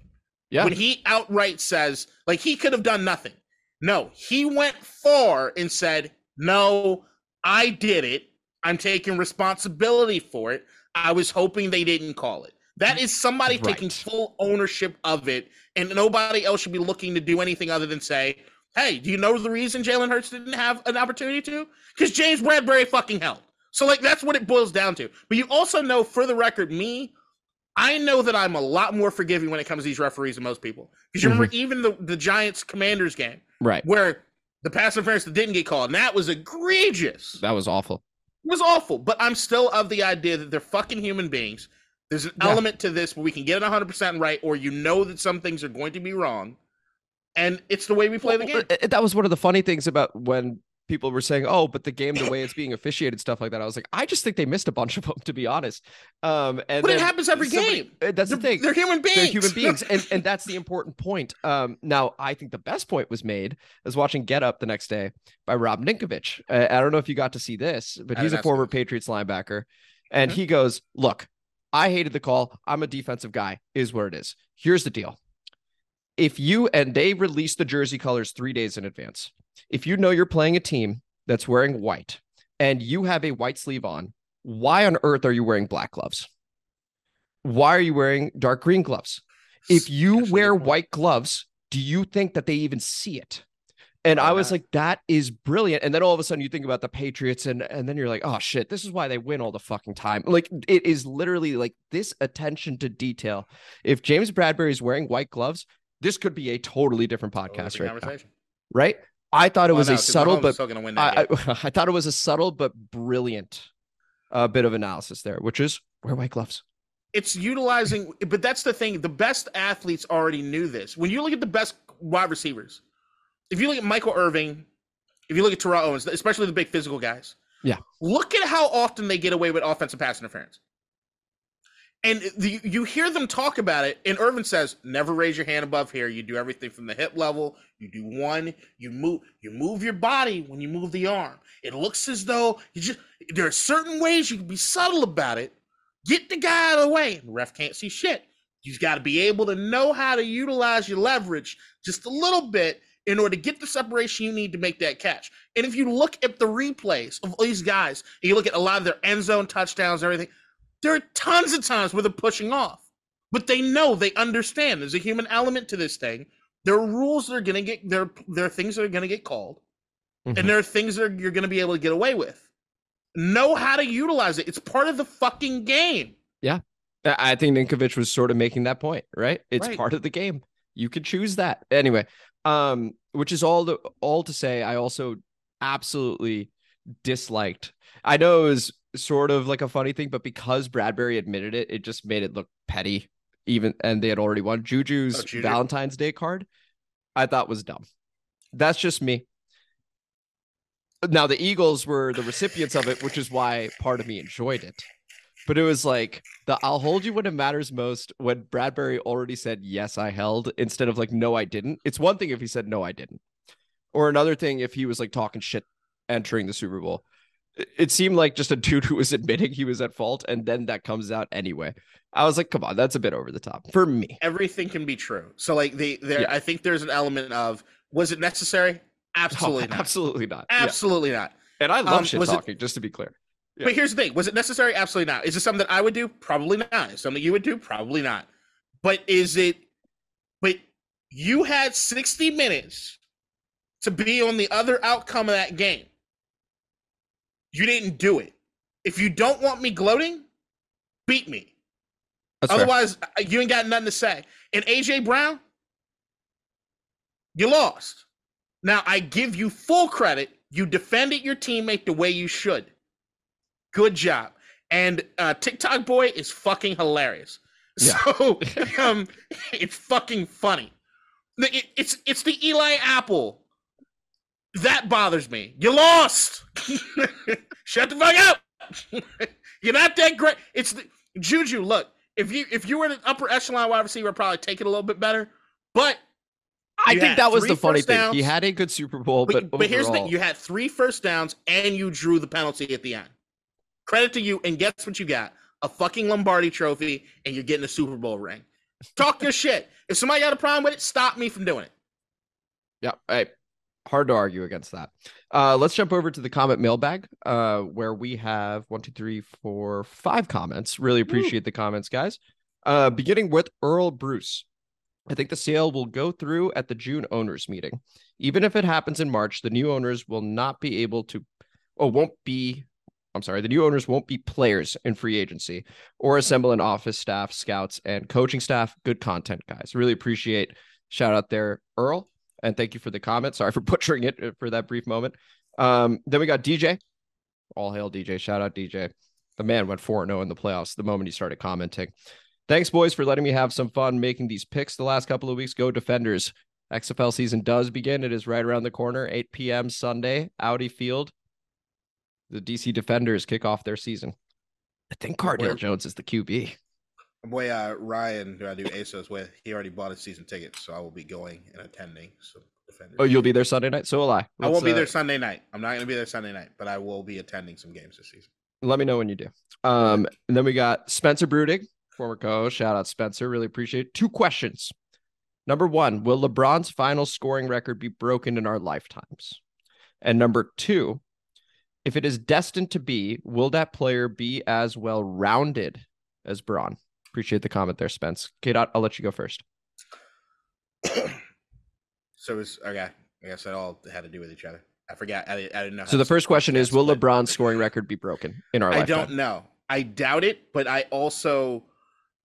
Yeah. When he outright says, like, he could have done nothing. No, he went far and said, no, I did it. I'm taking responsibility for it. I was hoping they didn't call it. That is somebody right. taking full ownership of it, and nobody else should be looking to do anything other than say, hey, do you know the reason Jalen Hurts didn't have an opportunity to? Because James Bradberry fucking held. So, like, that's what it boils down to. But you also know, for the record, me, I know that I'm a lot more forgiving when it comes to these referees than most people. Because you mm-hmm. remember even the, the Giants-Commanders game, right? where the pass interference that didn't get called, and that was egregious. That was awful. It was awful, but I'm still of the idea that they're fucking human beings. There's an yeah. element to this where we can get it one hundred percent right, or you know that some things are going to be wrong, and it's the way we play well, the game. That was one of the funny things about when people were saying, oh, but the game, the way it's being officiated, stuff like that. I was like, I just think they missed a bunch of them, to be honest. Um, and but it happens every somebody, game. That's they're, the thing. They're human beings. They're human beings, and, and that's the important point. Um, now, I think the best point was made is watching Get Up the next day by Rob Ninkovich. Uh, I don't know if you got to see this, but he's a former Patriots linebacker, and mm-hmm. he goes, look, I hated the call. I'm a defensive guy, is what it is. Here's the deal. If you, and they release the jersey colors three days in advance. If you know you're playing a team that's wearing white and you have a white sleeve on, why on earth are you wearing black gloves? Why are you wearing dark green gloves? If you wear white gloves, do you think that they even see it? And I was like, that is brilliant. And then all of a sudden you think about the Patriots and, and then you're like, oh, shit, this is why they win all the fucking time. Like, it is literally like this attention to detail. If James Bradberry is wearing white gloves, this could be a totally different podcast totally right now, right? I thought it was oh, no, a subtle, but I, I, I thought it was a subtle but brilliant uh, bit of analysis there, which is wear white gloves. It's utilizing, but that's the thing. The best athletes already knew this. When you look at the best wide receivers, if you look at Michael Irving, if you look at Terrell Owens, especially the big physical guys, yeah, look at how often they get away with offensive pass interference. And the, you hear them talk about it, and Irvin says, never raise your hand above here. You do everything from the hip level. You do one. You move You move your body when you move the arm. It looks as though you just there are certain ways you can be subtle about it. Get the guy out of the way. The ref can't see shit. You've got to be able to know how to utilize your leverage just a little bit in order to get the separation you need to make that catch. And if you look at the replays of these guys, and you look at a lot of their end zone touchdowns and everything, there are tons of times where they're pushing off, but they know, they understand there's a human element to this thing. There are rules that are going to get, there, there are things that are going to get called, mm-hmm. and there are things that are, you're going to be able to get away with. Know how to utilize it. It's part of the fucking game. Yeah. I think Ninkovich was sort of making that point, right? It's right. part of the game. You could choose that. Anyway, um, which is all, the, all to say, I also absolutely disliked. I know it was sort of like a funny thing, but because Bradberry admitted it, it just made it look petty, even, and they had already won. Juju's oh, Juju. Valentine's Day card, I thought was dumb. That's just me. Now, the Eagles were the recipients of it, which is why part of me enjoyed it. But it was like the I'll hold you when it matters most when Bradberry already said, yes, I held, instead of like, no, I didn't. It's one thing if he said, no, I didn't. Or another thing if he was like talking shit entering the Super Bowl. It seemed like just a dude who was admitting he was at fault, and then that comes out anyway. I was like, come on, that's a bit over the top for me. Everything can be true. So like they, there, yeah. I think there's an element of, was it necessary? Absolutely oh, not. Absolutely not. Absolutely yeah. not. And I love um, shit talking, it, just to be clear. Yeah. But here's the thing. Was it necessary? Absolutely not. Is it something that I would do? Probably not. Something you would do? Probably not. But is it, but you had sixty minutes to be on the other outcome of that game. You didn't do it. If you don't want me gloating, beat me. That's Otherwise, fair. You ain't got nothing to say. And A J Brown, you lost. Now, I give you full credit. You defended your teammate the way you should. Good job. And uh, TikTok boy is fucking hilarious. Yeah. So um, it's fucking funny. It, it's it's the Eli Apple. That bothers me. You lost. Shut the fuck up. You're not that great. It's the, Juju. Look, if you if you were an upper echelon wide receiver, probably take it a little bit better. But I think that was the funny thing. Downs. He had a good Super Bowl, but but, overall... but here's the thing: you had three first downs and you drew the penalty at the end. Credit to you, and guess what you got? A fucking Lombardi Trophy, and you're getting a Super Bowl ring. Talk your shit. If somebody got a problem with it, stop me from doing it. Yeah. Hey. Hard to argue against that. Uh, let's jump over to the comment mailbag, uh, where we have one, two, three, four, five comments. Really appreciate Woo. the comments, guys. Uh, beginning with Earl Bruce. I think the sale will go through at the June owners meeting. Even if it happens in March, the new owners will not be able to, or won't be, I'm sorry, the new owners won't be players in free agency or assemble an office staff, scouts, and coaching staff. Good content, guys. Really appreciate. Shout out there, Earl. And thank you for the comment. Sorry for butchering it for that brief moment. Um, then we got D J. All hail D J. Shout out D J. The man went four and oh in the playoffs the moment he started commenting. Thanks, boys, for letting me have some fun making these picks the last couple of weeks. Go Defenders. X F L season does begin. It is right around the corner, eight p.m. Sunday, Audi Field. The D C Defenders kick off their season. I think Cardale Jones is the Q B. Boy, uh, Ryan, who I do A S O S with, he already bought a season ticket, so I will be going and attending. So Defenders. Oh, you'll be there Sunday night? So will I. Let's, I won't be uh, there Sunday night. I'm not going to be there Sunday night, but I will be attending some games this season. Let me know when you do. Um, and then we got Spencer Brudig, former co-host. Shout out, Spencer. Really appreciate it. Two questions. Number one, will LeBron's final scoring record be broken in our lifetimes? And number two, if it is destined to be, will that player be as well-rounded as Bron? Appreciate the comment there, Spence. K-Dot, I'll let you go first. So it's okay. I guess that all had to do with each other. I forgot. I, I didn't know. So the first question is, will LeBron's scoring record be broken in our lifetime? I don't know. I doubt it, but I also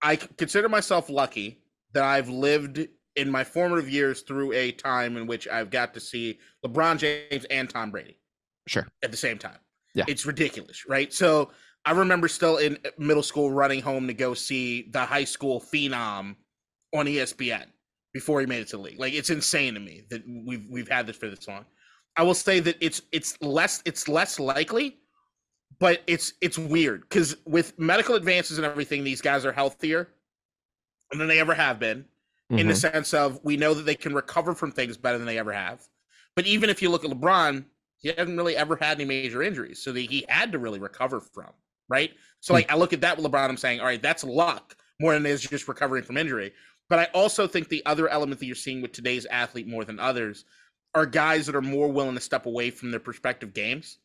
I consider myself lucky that I've lived in my formative years through a time in which I've got to see LeBron James and Tom Brady. Sure. At the same time. Yeah. It's ridiculous, right? So I remember still in middle school running home to go see the high school phenom on E S P N before he made it to the league. Like, it's insane to me that we've we've had this for this long. I will say that it's it's less it's less likely, but it's it's weird because with medical advances and everything, these guys are healthier than they ever have been, mm-hmm. in the sense of we know that they can recover from things better than they ever have. But even if you look at LeBron, he hasn't really ever had any major injuries, so that he had to really recover from. Right. So like, I look at that with LeBron, I'm saying, all right, that's luck more than it is just recovering from injury. But I also think the other element that you're seeing with today's athlete more than others are guys that are more willing to step away from their prospective games,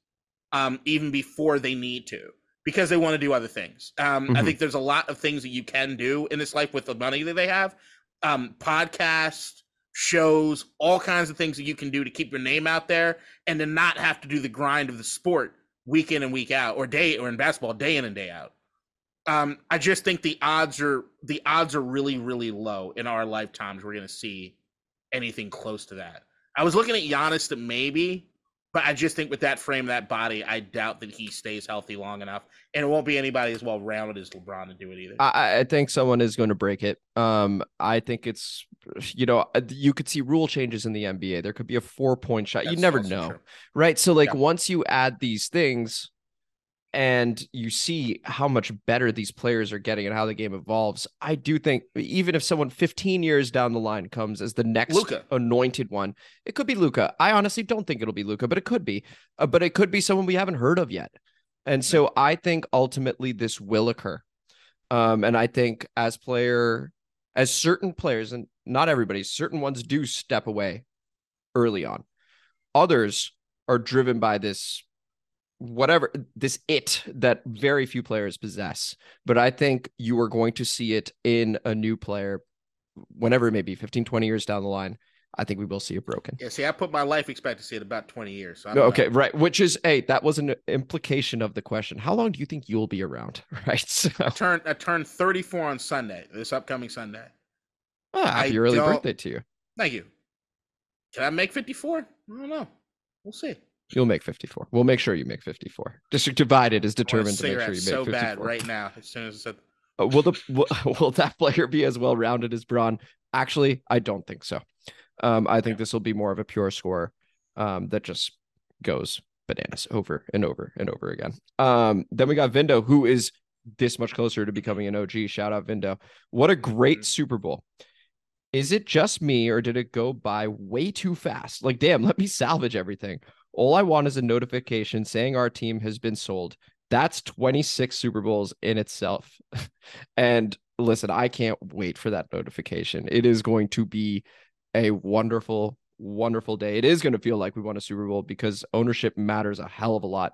um, even before they need to, because they want to do other things. Um, mm-hmm. I think there's a lot of things that you can do in this life with the money that they have, um, podcasts, shows, all kinds of things that you can do to keep your name out there and to not have to do the grind of the sport week in and week out, or day, or in basketball, day in and day out. Um, I just think the odds are the odds are really, really low in our lifetimes. We're going to see anything close to that. I was looking at Giannis that maybe, but I just think with that frame, that body, I doubt that he stays healthy long enough, and it won't be anybody as well-rounded as LeBron to do it either. I, I think someone is going to break it. Um, I think it's, you know, you could see rule changes in the N B A. There could be a four-point shot. That's you never know, true. Right? So, like, yeah. once you add these things, and you see how much better these players are getting and how the game evolves, I do think even if someone fifteen years down the line comes as the next Luka. anointed one, it could be Luka. I honestly don't think it'll be Luka, but it could be. Uh, but it could be someone we haven't heard of yet. And so I think ultimately this will occur. Um, and I think as player, as certain players, and not everybody, certain ones do step away early on. Others are driven by this whatever this it that very few players possess. But I think you are going to see it in a new player whenever it may be, fifteen, twenty years down the line. I think we will see it broken. Yeah, see, I put my life expectancy at about twenty years. So I don't no, okay, know. Right. Which is, hey, that was an implication of the question. How long do you think you'll be around? Right. So I turned I turned thirty-four on Sunday, this upcoming Sunday. Oh, happy early birthday to you. Thank you. Can I make fifty-four? I don't know. We'll see. You'll make fifty-four. We'll make sure you make fifty-four. District Divided is determined to make sure you make fifty-four. So bad right now. As soon as it's a... uh, will the will, will that player be as well rounded as Braun? Actually, I don't think so. Um, I think this will be more of a pure score um, that just goes bananas over and over and over again. Um, then we got Vindo, who is this much closer to becoming an O G. Shout out Vindo. What a great Super Bowl. Is it just me or did it go by way too fast? Like, damn, let me salvage everything. All I want is a notification saying our team has been sold. That's twenty-six Super Bowls in itself. And listen, I can't wait for that notification. It is going to be a wonderful, wonderful day. It is going to feel like we won a Super Bowl because ownership matters a hell of a lot.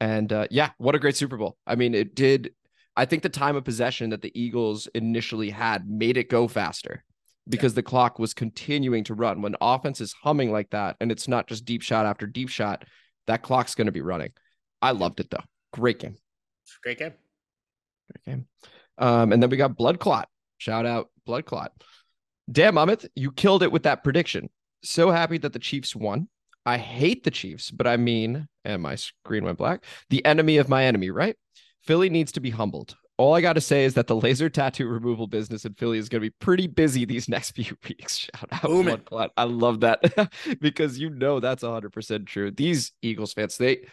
And uh, yeah, what a great Super Bowl. I mean, it did. I think the time of possession that the Eagles initially had made it go faster because yeah. the clock was continuing to run. When offense is humming like that, and it's not just deep shot after deep shot, that clock's going to be running. I loved it, though. Great game. Great game. Great game. Um, and then we got Blood Clot. Shout out Blood Clot. Damn, Amit, you killed it with that prediction. So happy that the Chiefs won. I hate the Chiefs, but I mean, and my screen went black, the enemy of my enemy, right? Philly needs to be humbled. All I got to say is that the laser tattoo removal business in Philly is going to be pretty busy these next few weeks. Shout out. Boom. I love that because you know that's one hundred percent true. These Eagles fans, they,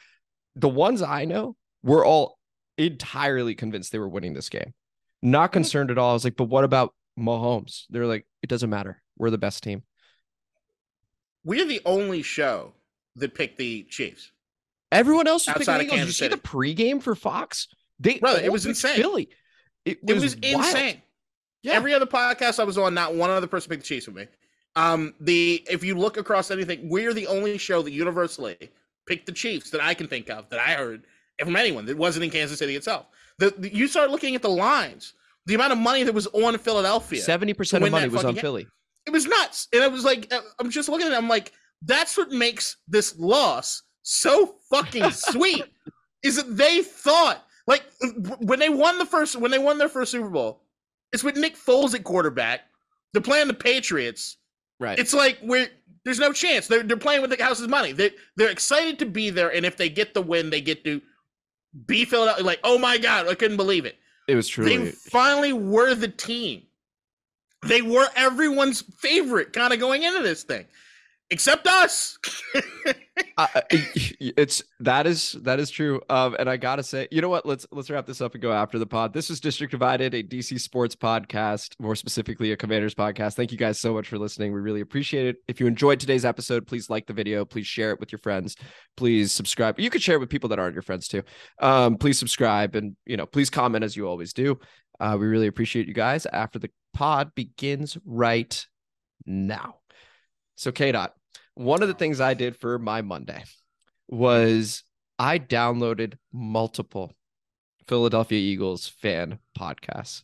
the ones I know, were all entirely convinced they were winning this game. Not concerned at all. I was like, but what about Mahomes? They're like, it doesn't matter. We're the best team. We're the only show that picked the Chiefs. Everyone else was picking the Eagles. Did you see the pregame for Fox? They, Brother, it was insane. Philly. It was, it was insane. Yeah. Every other podcast I was on, not one other person picked the Chiefs with me. Um, the if you look across anything, we're the only show that universally picked the Chiefs that I can think of, that I heard from anyone that wasn't in Kansas City itself. The, the, you start looking at the lines. The amount of money that was on Philadelphia. seventy percent of money was on game. Philly. It was nuts. And I was like, I'm just looking at it. I'm like, that's what makes this loss so fucking sweet is that they thought, like, when they won the first, when they won their first Super Bowl, it's with Nick Foles at quarterback. They're playing the Patriots. Right. It's like, we're, there's no chance. They're, they're playing with the house's money. They, they're excited to be there. And if they get the win, they get to be Philadelphia. Like, oh my God, I couldn't believe it. It was truly. They finally were the team. They were everyone's favorite kind of going into this thing, except us. uh, it's that is that is true. Um, and I gotta say, you know what? Let's let's wrap this up and go after the pod. This is District Divided, a D C sports podcast, more specifically a Commanders podcast. Thank you guys so much for listening. We really appreciate it. If you enjoyed today's episode, please like the video. Please share it with your friends. Please subscribe. You could share it with people that aren't your friends too. Um, please subscribe and you know, please comment as you always do. Uh, we really appreciate you guys. After the pod begins right now. So K-Dot, one of the things I did for my Monday was I downloaded multiple Philadelphia Eagles fan podcasts,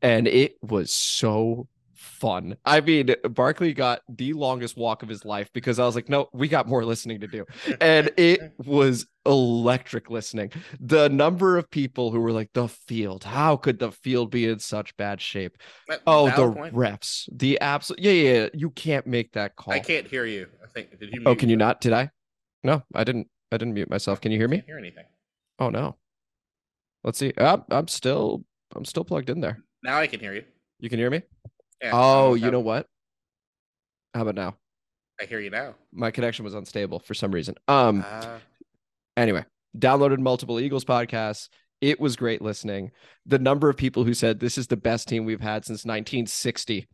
and it was so fun. I mean, Barkley got the longest walk of his life because I was like, no, we got more listening to do. And it was electric listening. The number of people who were like, the field, how could the field be in such bad shape? That, oh, the point. refs, the absolute, yeah, yeah, yeah, you can't make that call. I can't hear you. I think, did you? Oh, can you me? not? Did I? No, I didn't. I didn't mute myself. Can you hear me? I can't hear anything. Oh, no. Let's see. I'm, I'm still, I'm still plugged in there. Now I can hear you. You can hear me? Yeah, oh, you know what? How about now? I hear you now. My connection was unstable for some reason. Um. Uh, anyway, downloaded multiple Eagles podcasts. It was great listening. The number of people who said this is the best team we've had since nineteen sixty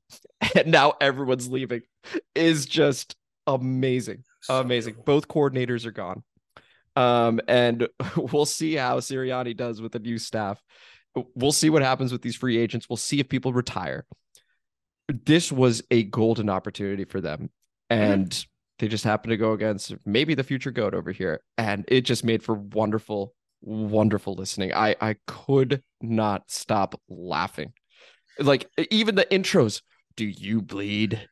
and now everyone's leaving is just amazing. Amazing. Both coordinators are gone. Um, and we'll see how Sirianni does with the new staff. We'll see what happens with these free agents. We'll see if people retire. This was a golden opportunity for them. And mm-hmm. they just happened to go against maybe the future GOAT over here. And it just made for wonderful, wonderful listening. I, I could not stop laughing. Like, even the intros. Do you bleed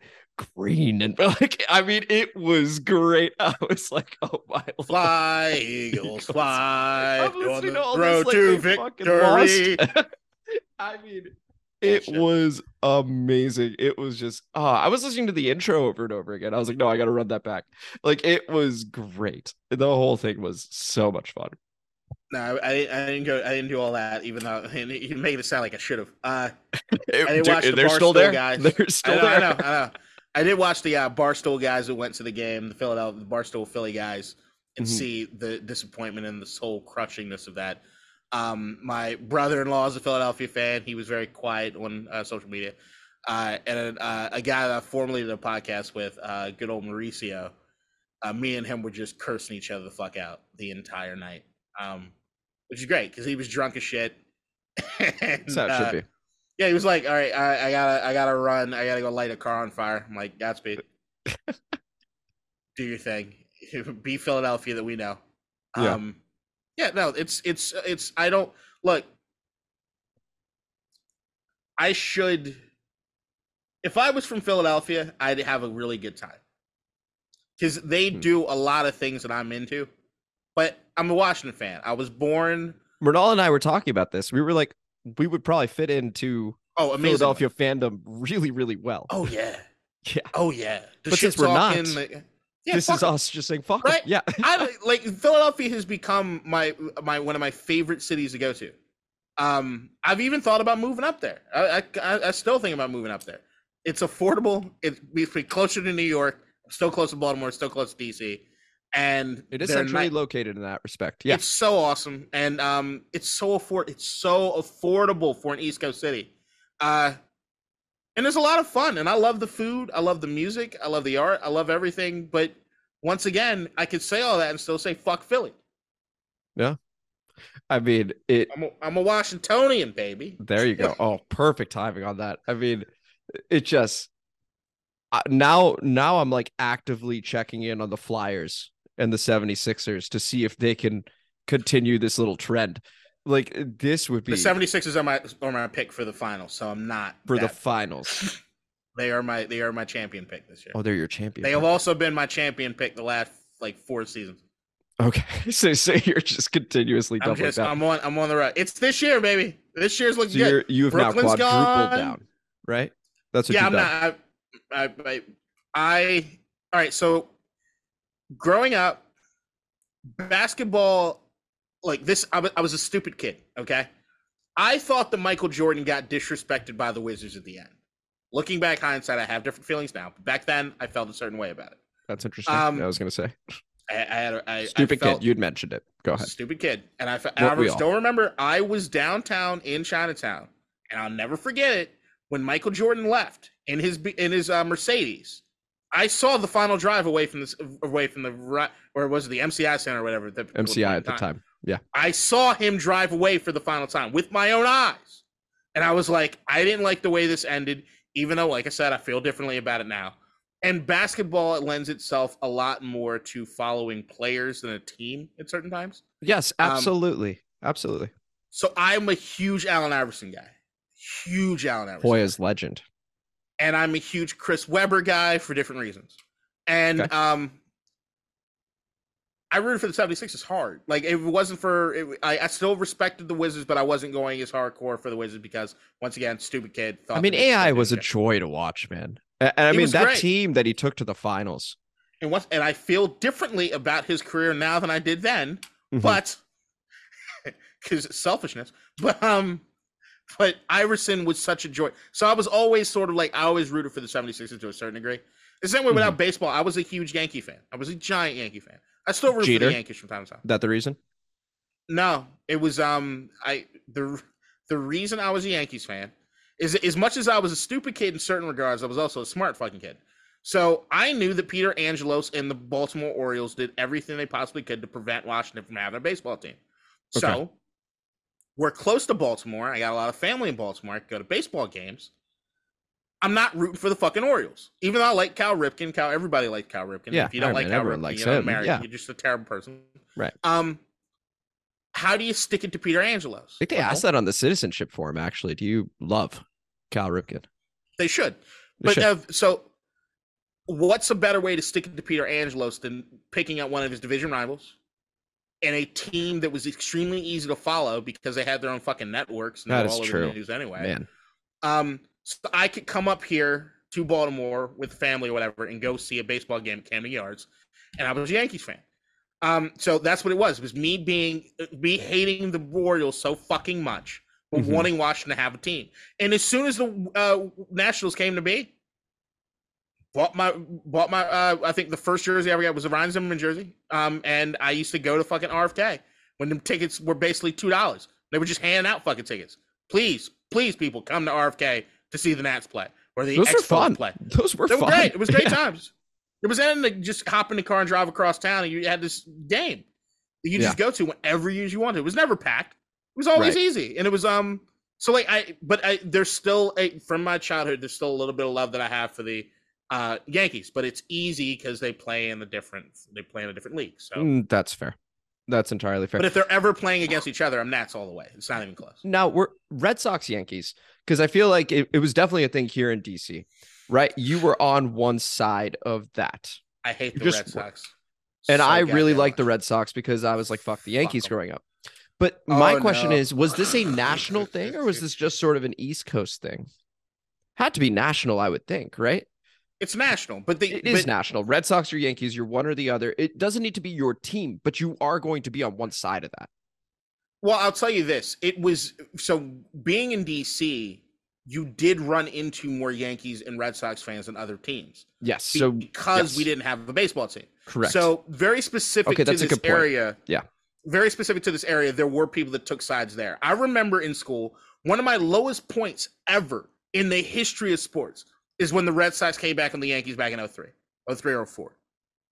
green? And like, I mean, it was great. I was like, oh my Lord. Fly, Eagles, fly. I'm listening to all this, like, they fucking lost. I mean, it was amazing. It was just, oh, I was listening to the intro over and over again. I was like, no, I got to run that back. Like, it was great. The whole thing was so much fun. No, I, I didn't go. I didn't do all that. Even though you made it sound like I should have. Uh, it, I did watch the Barstool there? guys. They're still I know, there. I know, I know. I did watch the uh, Barstool guys who went to the game, the Philadelphia the Barstool Philly guys, and mm-hmm. see the disappointment and the soul crunchingness of that. Um, my brother-in-law is a Philadelphia fan. He was very quiet on uh, social media, uh, and uh, a guy that I formerly did a podcast with, uh, good old Mauricio. Uh, me and him were just cursing each other the fuck out the entire night. Um, which is great because he was drunk as shit. and, so it should uh, be. Yeah, he was like, "All right, I, I gotta, I gotta run. I gotta go light a car on fire." I'm like, "Godspeed. Do your thing. Be Philadelphia that we know." Yeah. Um, yeah. No, it's, it's, it's. I don't look. I should. If I was from Philadelphia, I'd have a really good time because they hmm. do a lot of things that I'm into. But I'm a Washington fan. I was born. Mernal and I were talking about this. We were like, we would probably fit into oh, Philadelphia fandom really, really well. Oh, yeah. Yeah. Oh, yeah. The but since we're not, in, like, yeah, this is it. Us just saying, fuck right? it. Yeah. I, like, Philadelphia has become my my one of my favorite cities to go to. Um, I've even thought about moving up there. I, I, I still think about moving up there. It's affordable. It, we're closer to New York. Still close to Baltimore. Still close to D C And it is centrally located in that respect. Yeah, it's so awesome, and um, it's so afford, it's so affordable for an East Coast city, uh, and there's a lot of fun. And I love the food, I love the music, I love the art, I love everything. But once again, I could say all that and still say fuck Philly. Yeah, I mean, it. I'm a, I'm a Washingtonian, baby. There you go. Oh, perfect timing on that. I mean, it just now now I'm like actively checking in on the Flyers and the seventy-sixers to see if they can continue this little trend. Like, this would be the seventy-sixers are my are my pick for the finals, so I'm not for the finals. they are my they are my champion pick this year. Oh, they're your champion. They pick. Have also been my champion pick the last like four seasons. Okay, so so you're just continuously doubling I'm just, down. I'm on I'm on the right. It's this year, baby. This year's looking so good. You're, you've Brooklyn's now quadrupled gone. Down, right? That's what yeah. You've I'm done. not. I, I, I all right. So. Growing up, basketball, like this, I, I was a stupid kid, okay? I thought that Michael Jordan got disrespected by the Wizards at the end. Looking back, hindsight, I have different feelings now. But back then, I felt a certain way about it. That's interesting. Um, I was going to say. I, I had a I, stupid I felt, kid. You'd mentioned it. Go ahead. Stupid kid. And I, and I still all? remember I was downtown in Chinatown, and I'll never forget it, when Michael Jordan left in his in his uh, Mercedes. I saw the final drive away from this, away from the, or was it the M C I Center or whatever? The, M C I at the time. time. Yeah. I saw him drive away for the final time with my own eyes. And I was like, I didn't like the way this ended, even though, like I said, I feel differently about it now. And basketball, it lends itself a lot more to following players than a team at certain times. Yes, absolutely. Um, absolutely. So I'm a huge Allen Iverson guy. Huge Allen Iverson. Hoya's guy. Legend. And I'm a huge Chris Webber guy for different reasons. And okay. um, I rooted for the seventy-sixers hard. Like, it wasn't for it, – I, I still respected the Wizards, but I wasn't going as hardcore for the Wizards because, once again, stupid kid. Thought I mean, A I was a joy to watch, man. And, and I mean, that great. Team that he took to the finals. And, once, and I feel differently about his career now than I did then, mm-hmm. but – because selfishness. But – um. But Iverson was such a joy. So I was always sort of like, I always rooted for the seventy-sixers to a certain degree. The same way without mm-hmm. baseball, I was a huge Yankee fan. I was a giant Yankee fan. I still root Jeter. for the Yankees from time to time. Is that the reason? No, it was um I the the reason I was a Yankees fan is as much as I was a stupid kid in certain regards, I was also a smart fucking kid. So I knew that Peter Angelos and the Baltimore Orioles did everything they possibly could to prevent Washington from having a baseball team. Okay. So we're close to Baltimore. I got a lot of family in Baltimore. I could go to baseball games. I'm not rooting for the fucking Orioles, even though I like Cal Ripken. Cal, everybody likes Cal Ripken. Yeah, if you don't I like Cal Ripken, you're not American. Yeah. You're just a terrible person. Right. Um, how do you stick it to Peter Angelos? I think they well, asked that on the citizenship forum. Actually, do you love Cal Ripken? They should. They but should. Uh, so, what's a better way to stick it to Peter Angelos than picking up one of his division rivals and a team that was extremely easy to follow because they had their own fucking networks? And that is all true. The news anyway, man. Um. So I could come up here to Baltimore with family or whatever and go see a baseball game at Camden Yards, and I was a Yankees fan. Um, so that's what it was. It was me being me hating the Orioles so fucking much, but mm-hmm. wanting Washington to have a team. And as soon as the uh, Nationals came to be, bought my bought my uh, I think the first jersey I ever got was the Ryan Zimmerman jersey. Um, and I used to go to fucking R F K when them tickets were basically two dollars. They were just handing out fucking tickets. Please, please, people, come to R F K. To see the Nats play or the Expos play. Those were, they were fun. Great. It was great yeah. times. It was anything to just hop in the car and drive across town, and you had this game that you yeah. just go to whenever you wanted. It was never packed. It was always right. easy, and it was um. So like I, but I there's still a from my childhood. There's still a little bit of love that I have for the uh, Yankees, but it's easy because they play in a different they play in a different league. So mm, that's fair. That's entirely fair. But if they're ever playing against each other, I'm Nats all the way. It's not even close. Now we're Red Sox Yankees, because I feel like it, it was definitely a thing here in D C, right? You were on one side of that. I hate You're the just, Red Sox. And so I really liked the Red Sox because I was like, fuck the Yankees fuck growing up. But oh, my question no. is, was this a national thing or was this just sort of an East Coast thing? Had to be national, I would think, right? It's national, but they, it is but, national. Red Sox or Yankees, you're one or the other. It doesn't need to be your team, but you are going to be on one side of that. Well, I'll tell you this. It was so being in D C, you did run into more Yankees and Red Sox fans than other teams. Yes. So because yes. we didn't have a baseball team. Correct. So very specific okay, to that's this a good point. area. Yeah. Very specific to this area. There were people that took sides there. I remember in school, one of my lowest points ever in the history of sports is when the Red Sox came back on the Yankees back in oh three, oh three or oh four.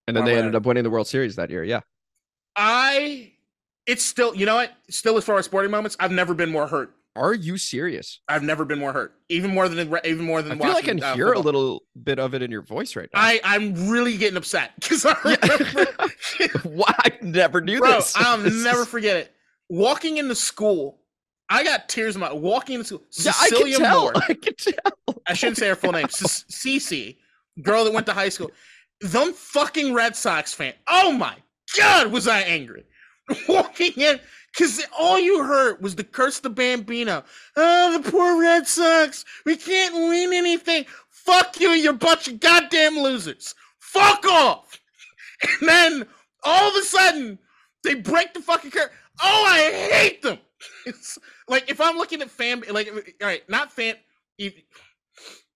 And then they ended up winning the World Series that year, yeah. I, it's still, you know what? Still, as far as sporting moments, I've never been more hurt. Are you serious? I've never been more hurt. Even more than, even more than I feel like I can uh, hear football. A little bit of it in your voice right now. I, I'm really getting upset because I remember. Wow, I never knew Bro, this. I'll this never is... forget it. Walking into school, I got tears in my walking into school. Yeah, Cecilia I can tell. Moore. I can tell. I shouldn't say her full name. Cece, girl that went to high school. Them fucking Red Sox fan. Oh my God, was I angry walking in because all you heard was the curse the Bambino. Oh, the poor Red Sox. We can't win anything. Fuck you, you're a bunch of goddamn losers. Fuck off. And then all of a sudden they break the fucking curse. Oh, I hate them. It's like if I'm looking at fan, like all right, not fan. If,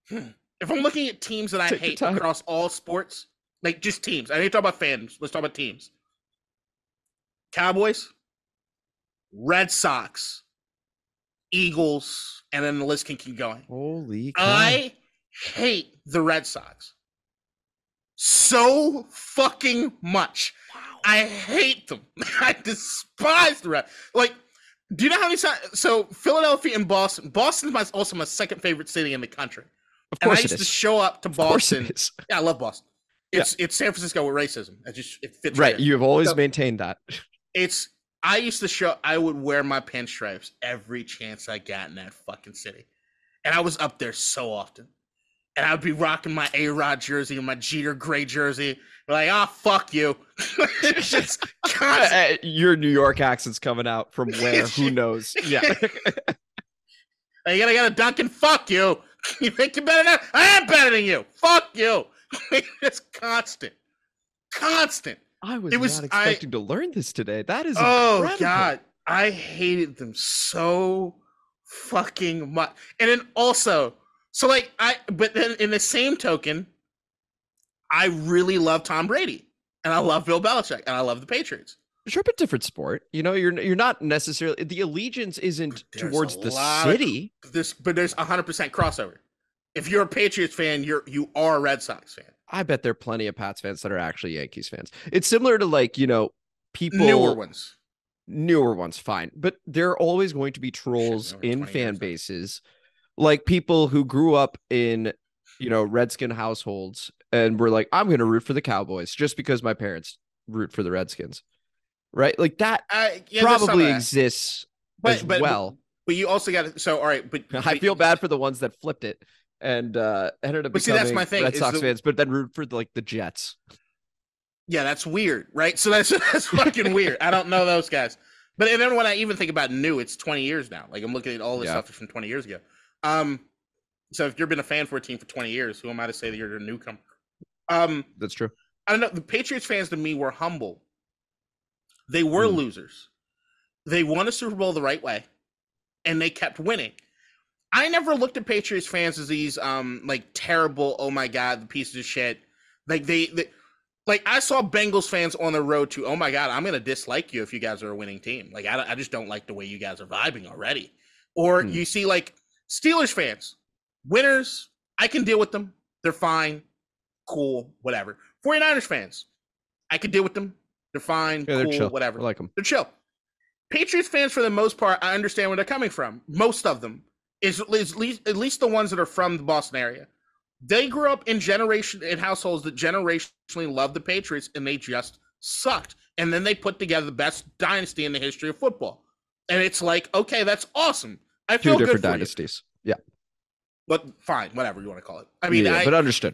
if I'm looking at teams that I Take hate across all sports, like just teams, I need to talk about fans. Let's talk about teams. Cowboys, Red Sox, Eagles, and then the list can keep going. Holy! God. I hate the Red Sox so fucking much. Wow. I hate them. I despise the Red. Like. Do you know how many times? So Philadelphia and Boston. Boston's my, also my second favorite city in the country. Of course, and I used it is. to show up to Boston. Of course it is. Yeah, I love Boston. It's yeah. it's San Francisco with racism. I just it fits right. You have always so, maintained that. It's I used to show. I would wear my pinstripes every chance I got in that fucking city, and I was up there so often. And I'd be rocking my A-Rod jersey and my Jeter Gray jersey. Like, ah, oh, fuck you. It's just constant. Your New York accent's coming out from where? Who knows? Yeah. I gotta get a Duncan. Fuck you. You think you're better than I am better than you. Fuck you. It's constant. Constant. I was, it was not expecting I, to learn this today. That is oh, incredible. God. I hated them so fucking much. And then also... So like I, but then in the same token, I really love Tom Brady and I love Bill Belichick and I love the Patriots. Sure, but different sport. You know, you're you're not necessarily, the allegiance isn't there's towards the city. Of, this, but there's one hundred percent crossover. If you're a Patriots fan, you're you are a Red Sox fan. I bet there are plenty of Pats fans that are actually Yankees fans. It's similar to, like, you know, people newer ones, newer ones, fine. But there are always going to be trolls Shit, in fan bases, like people who grew up in, you know, Redskin households and were like, I'm going to root for the Cowboys just because my parents root for the Redskins. Right, like that uh, yeah, probably exists but, as but, well. But you also got to. So all right, but I but, feel bad for the ones that flipped it and uh, ended up. But becoming see, that's my thing. Red Sox the, fans, but then root for like the Jets. Yeah, that's weird, right? So that's that's fucking weird. I don't know those guys. But and then when I even think about new, it's twenty years now. Like I'm looking at all this yeah. stuff from twenty years ago. Um, so if you've been a fan for a team for twenty years, who am I to say that you're a newcomer? Um, that's true. I don't know. The Patriots fans to me were humble. They were mm. losers. They won a Super Bowl the right way, and they kept winning. I never looked at Patriots fans as these um like terrible, oh my god, the pieces of shit. Like they, they like I saw Bengals fans on the road to, oh my god, I'm gonna dislike you if you guys are a winning team. Like I, I just don't like the way you guys are vibing already. Or mm. you see like Steelers fans, winners, I can deal with them. They're fine, cool, whatever. 49ers fans, I can deal with them. They're fine, yeah, cool, they're whatever. I like them. They're chill. Patriots fans, for the most part, I understand where they're coming from. Most of them, is at least, at least the ones that are from the Boston area. They grew up in generation in households that generationally loved the Patriots, and they just sucked. And then they put together the best dynasty in the history of football. And it's like, okay, that's awesome. I feel good for you. Two different dynasties. Yeah. But fine, whatever you want to call it. I mean, yeah, I, but understood.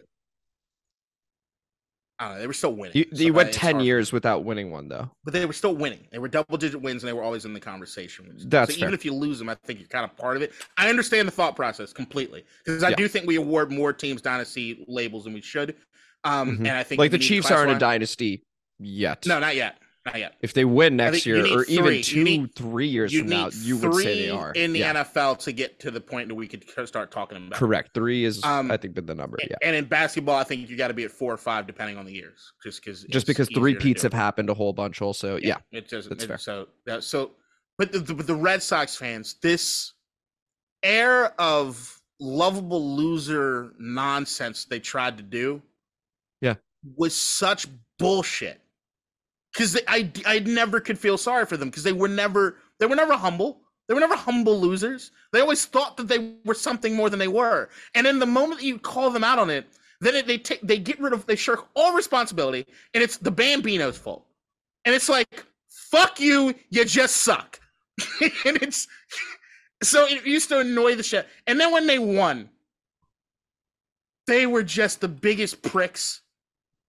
I don't know, they were still winning. You, you so went ten hard. years without winning one, though. But they were still winning. They were double-digit wins, and they were always in the conversation. That's so fair. Even if you lose them, I think you're kind of part of it. I understand the thought process completely because I yeah. do think we award more teams dynasty labels than we should. Um, mm-hmm. And I think like the Chiefs aren't line. a dynasty yet. No, not yet. Not yet. If they win next year, or three. even two, need, three years from now, you would say they are in the yeah. N F L to get to the point that we could start talking about. Correct. It. Three is, um, I think, been the number. Yeah. And in basketball, I think you got to be at four or five, depending on the years, just because just because three peats have happened a whole bunch. Also, yeah, yeah it doesn't. It, so, so, but the, the the Red Sox fans, this air of lovable loser nonsense they tried to do, yeah, was such bullshit. Because I, I never could feel sorry for them because they were never they were never humble. They were never humble losers. They always thought that they were something more than they were. And in the moment that you call them out on it, then it, they take they get rid of they shirk all responsibility, and it's the Bambino's fault. And it's like, fuck you, you just suck. And it's so it used to annoy the shit. And then when they won, they were just the biggest pricks.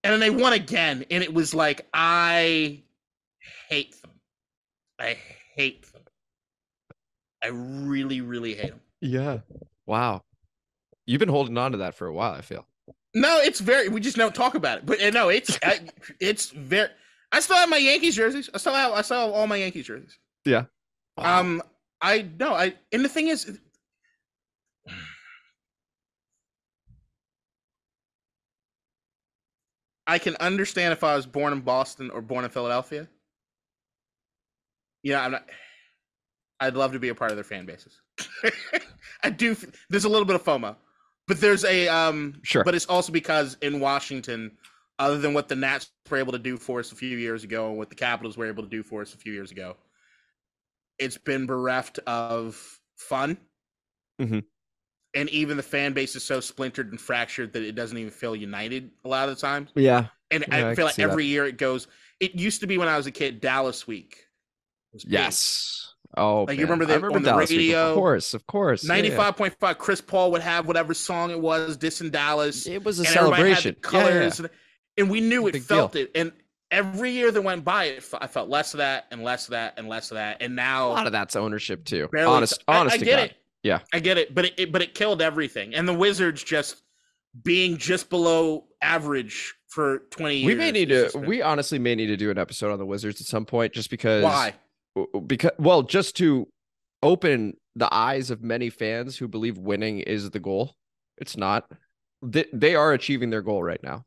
And then they won again, and it was like, I hate them. I hate them. I really, really hate them. Yeah. Wow. You've been holding on to that for a while, I feel. No, it's very, we just don't talk about it. But no, it's, I, it's very, I still have my Yankees jerseys. I still have, I still have all my Yankees jerseys. Yeah. Wow. Um, I, no, I, and the thing is, I can understand if I was born in Boston or born in Philadelphia. You know, I'm not, I'd love to be a part of their fan bases. I do. There's a little bit of FOMO, but there's a, um, sure. But it's also because in Washington, other than what the Nats were able to do for us a few years ago and what the Capitals were able to do for us a few years ago, it's been bereft of fun. Mm-hmm. And even the fan base is so splintered and fractured that it doesn't even feel united a lot of the time. Yeah. And yeah, I feel I like every that. year it goes, it used to be when I was a kid, Dallas Week. Yes. Big. Oh, like man. You remember that on the Dallas radio? Week. Of course, of course. ninety-five point five, yeah. Chris Paul would have whatever song it was, This in Dallas. It was a and celebration. Had the colors, yeah, yeah. And we knew it, felt deal. it. And every year that went by, it, I felt less of that and less of that and less of that. And now. A lot of that's ownership too. Honest, I, honest I, I to get God. It. Yeah, I get it, but it, it but it killed everything. And the Wizards just being just below average for twenty years. We may need to. We honestly may need to do an episode on the Wizards at some point, just because. Why? Because well, just to open the eyes of many fans who believe winning is the goal. It's not. They, they are achieving their goal right now.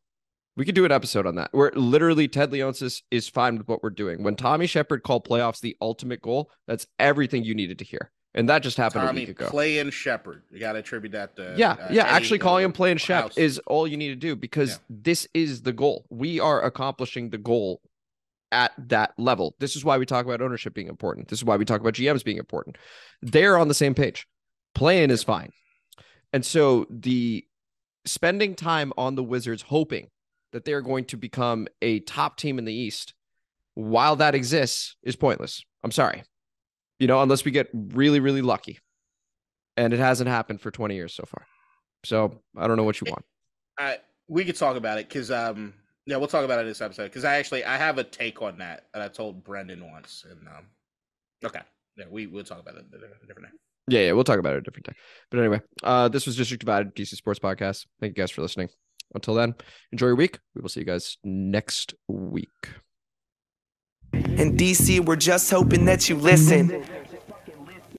We could do an episode on that. Where literally Ted Leonsis is fine with what we're doing. When Tommy Shepard called playoffs the ultimate goal, that's everything you needed to hear. And that just happened Tommy, a week ago. Play-in Shepard. You got to attribute that to... Yeah, uh, yeah. Eddie, actually calling him play-in Shep is all you need to do, because yeah. this is the goal. We are accomplishing the goal at that level. This is why we talk about ownership being important. This is why we talk about G Ms being important. They're on the same page. Play-in is fine. And so the spending time on the Wizards hoping that they're going to become a top team in the East, while that exists, is pointless. I'm sorry. You know, unless we get really, really lucky. And it hasn't happened for twenty years so far. So I don't know what you want. I, we could talk about it because, um, yeah, we'll talk about it this episode because I actually I have a take on that that I told Brendan once. And um, okay, yeah, we, we'll talk about it a different day. Yeah, yeah, we'll talk about it a different time. But anyway, uh, this was District Divided, D C Sports Podcast. Thank you guys for listening. Until then, enjoy your week. We will see you guys next week. In D C, we're just hoping that you listen.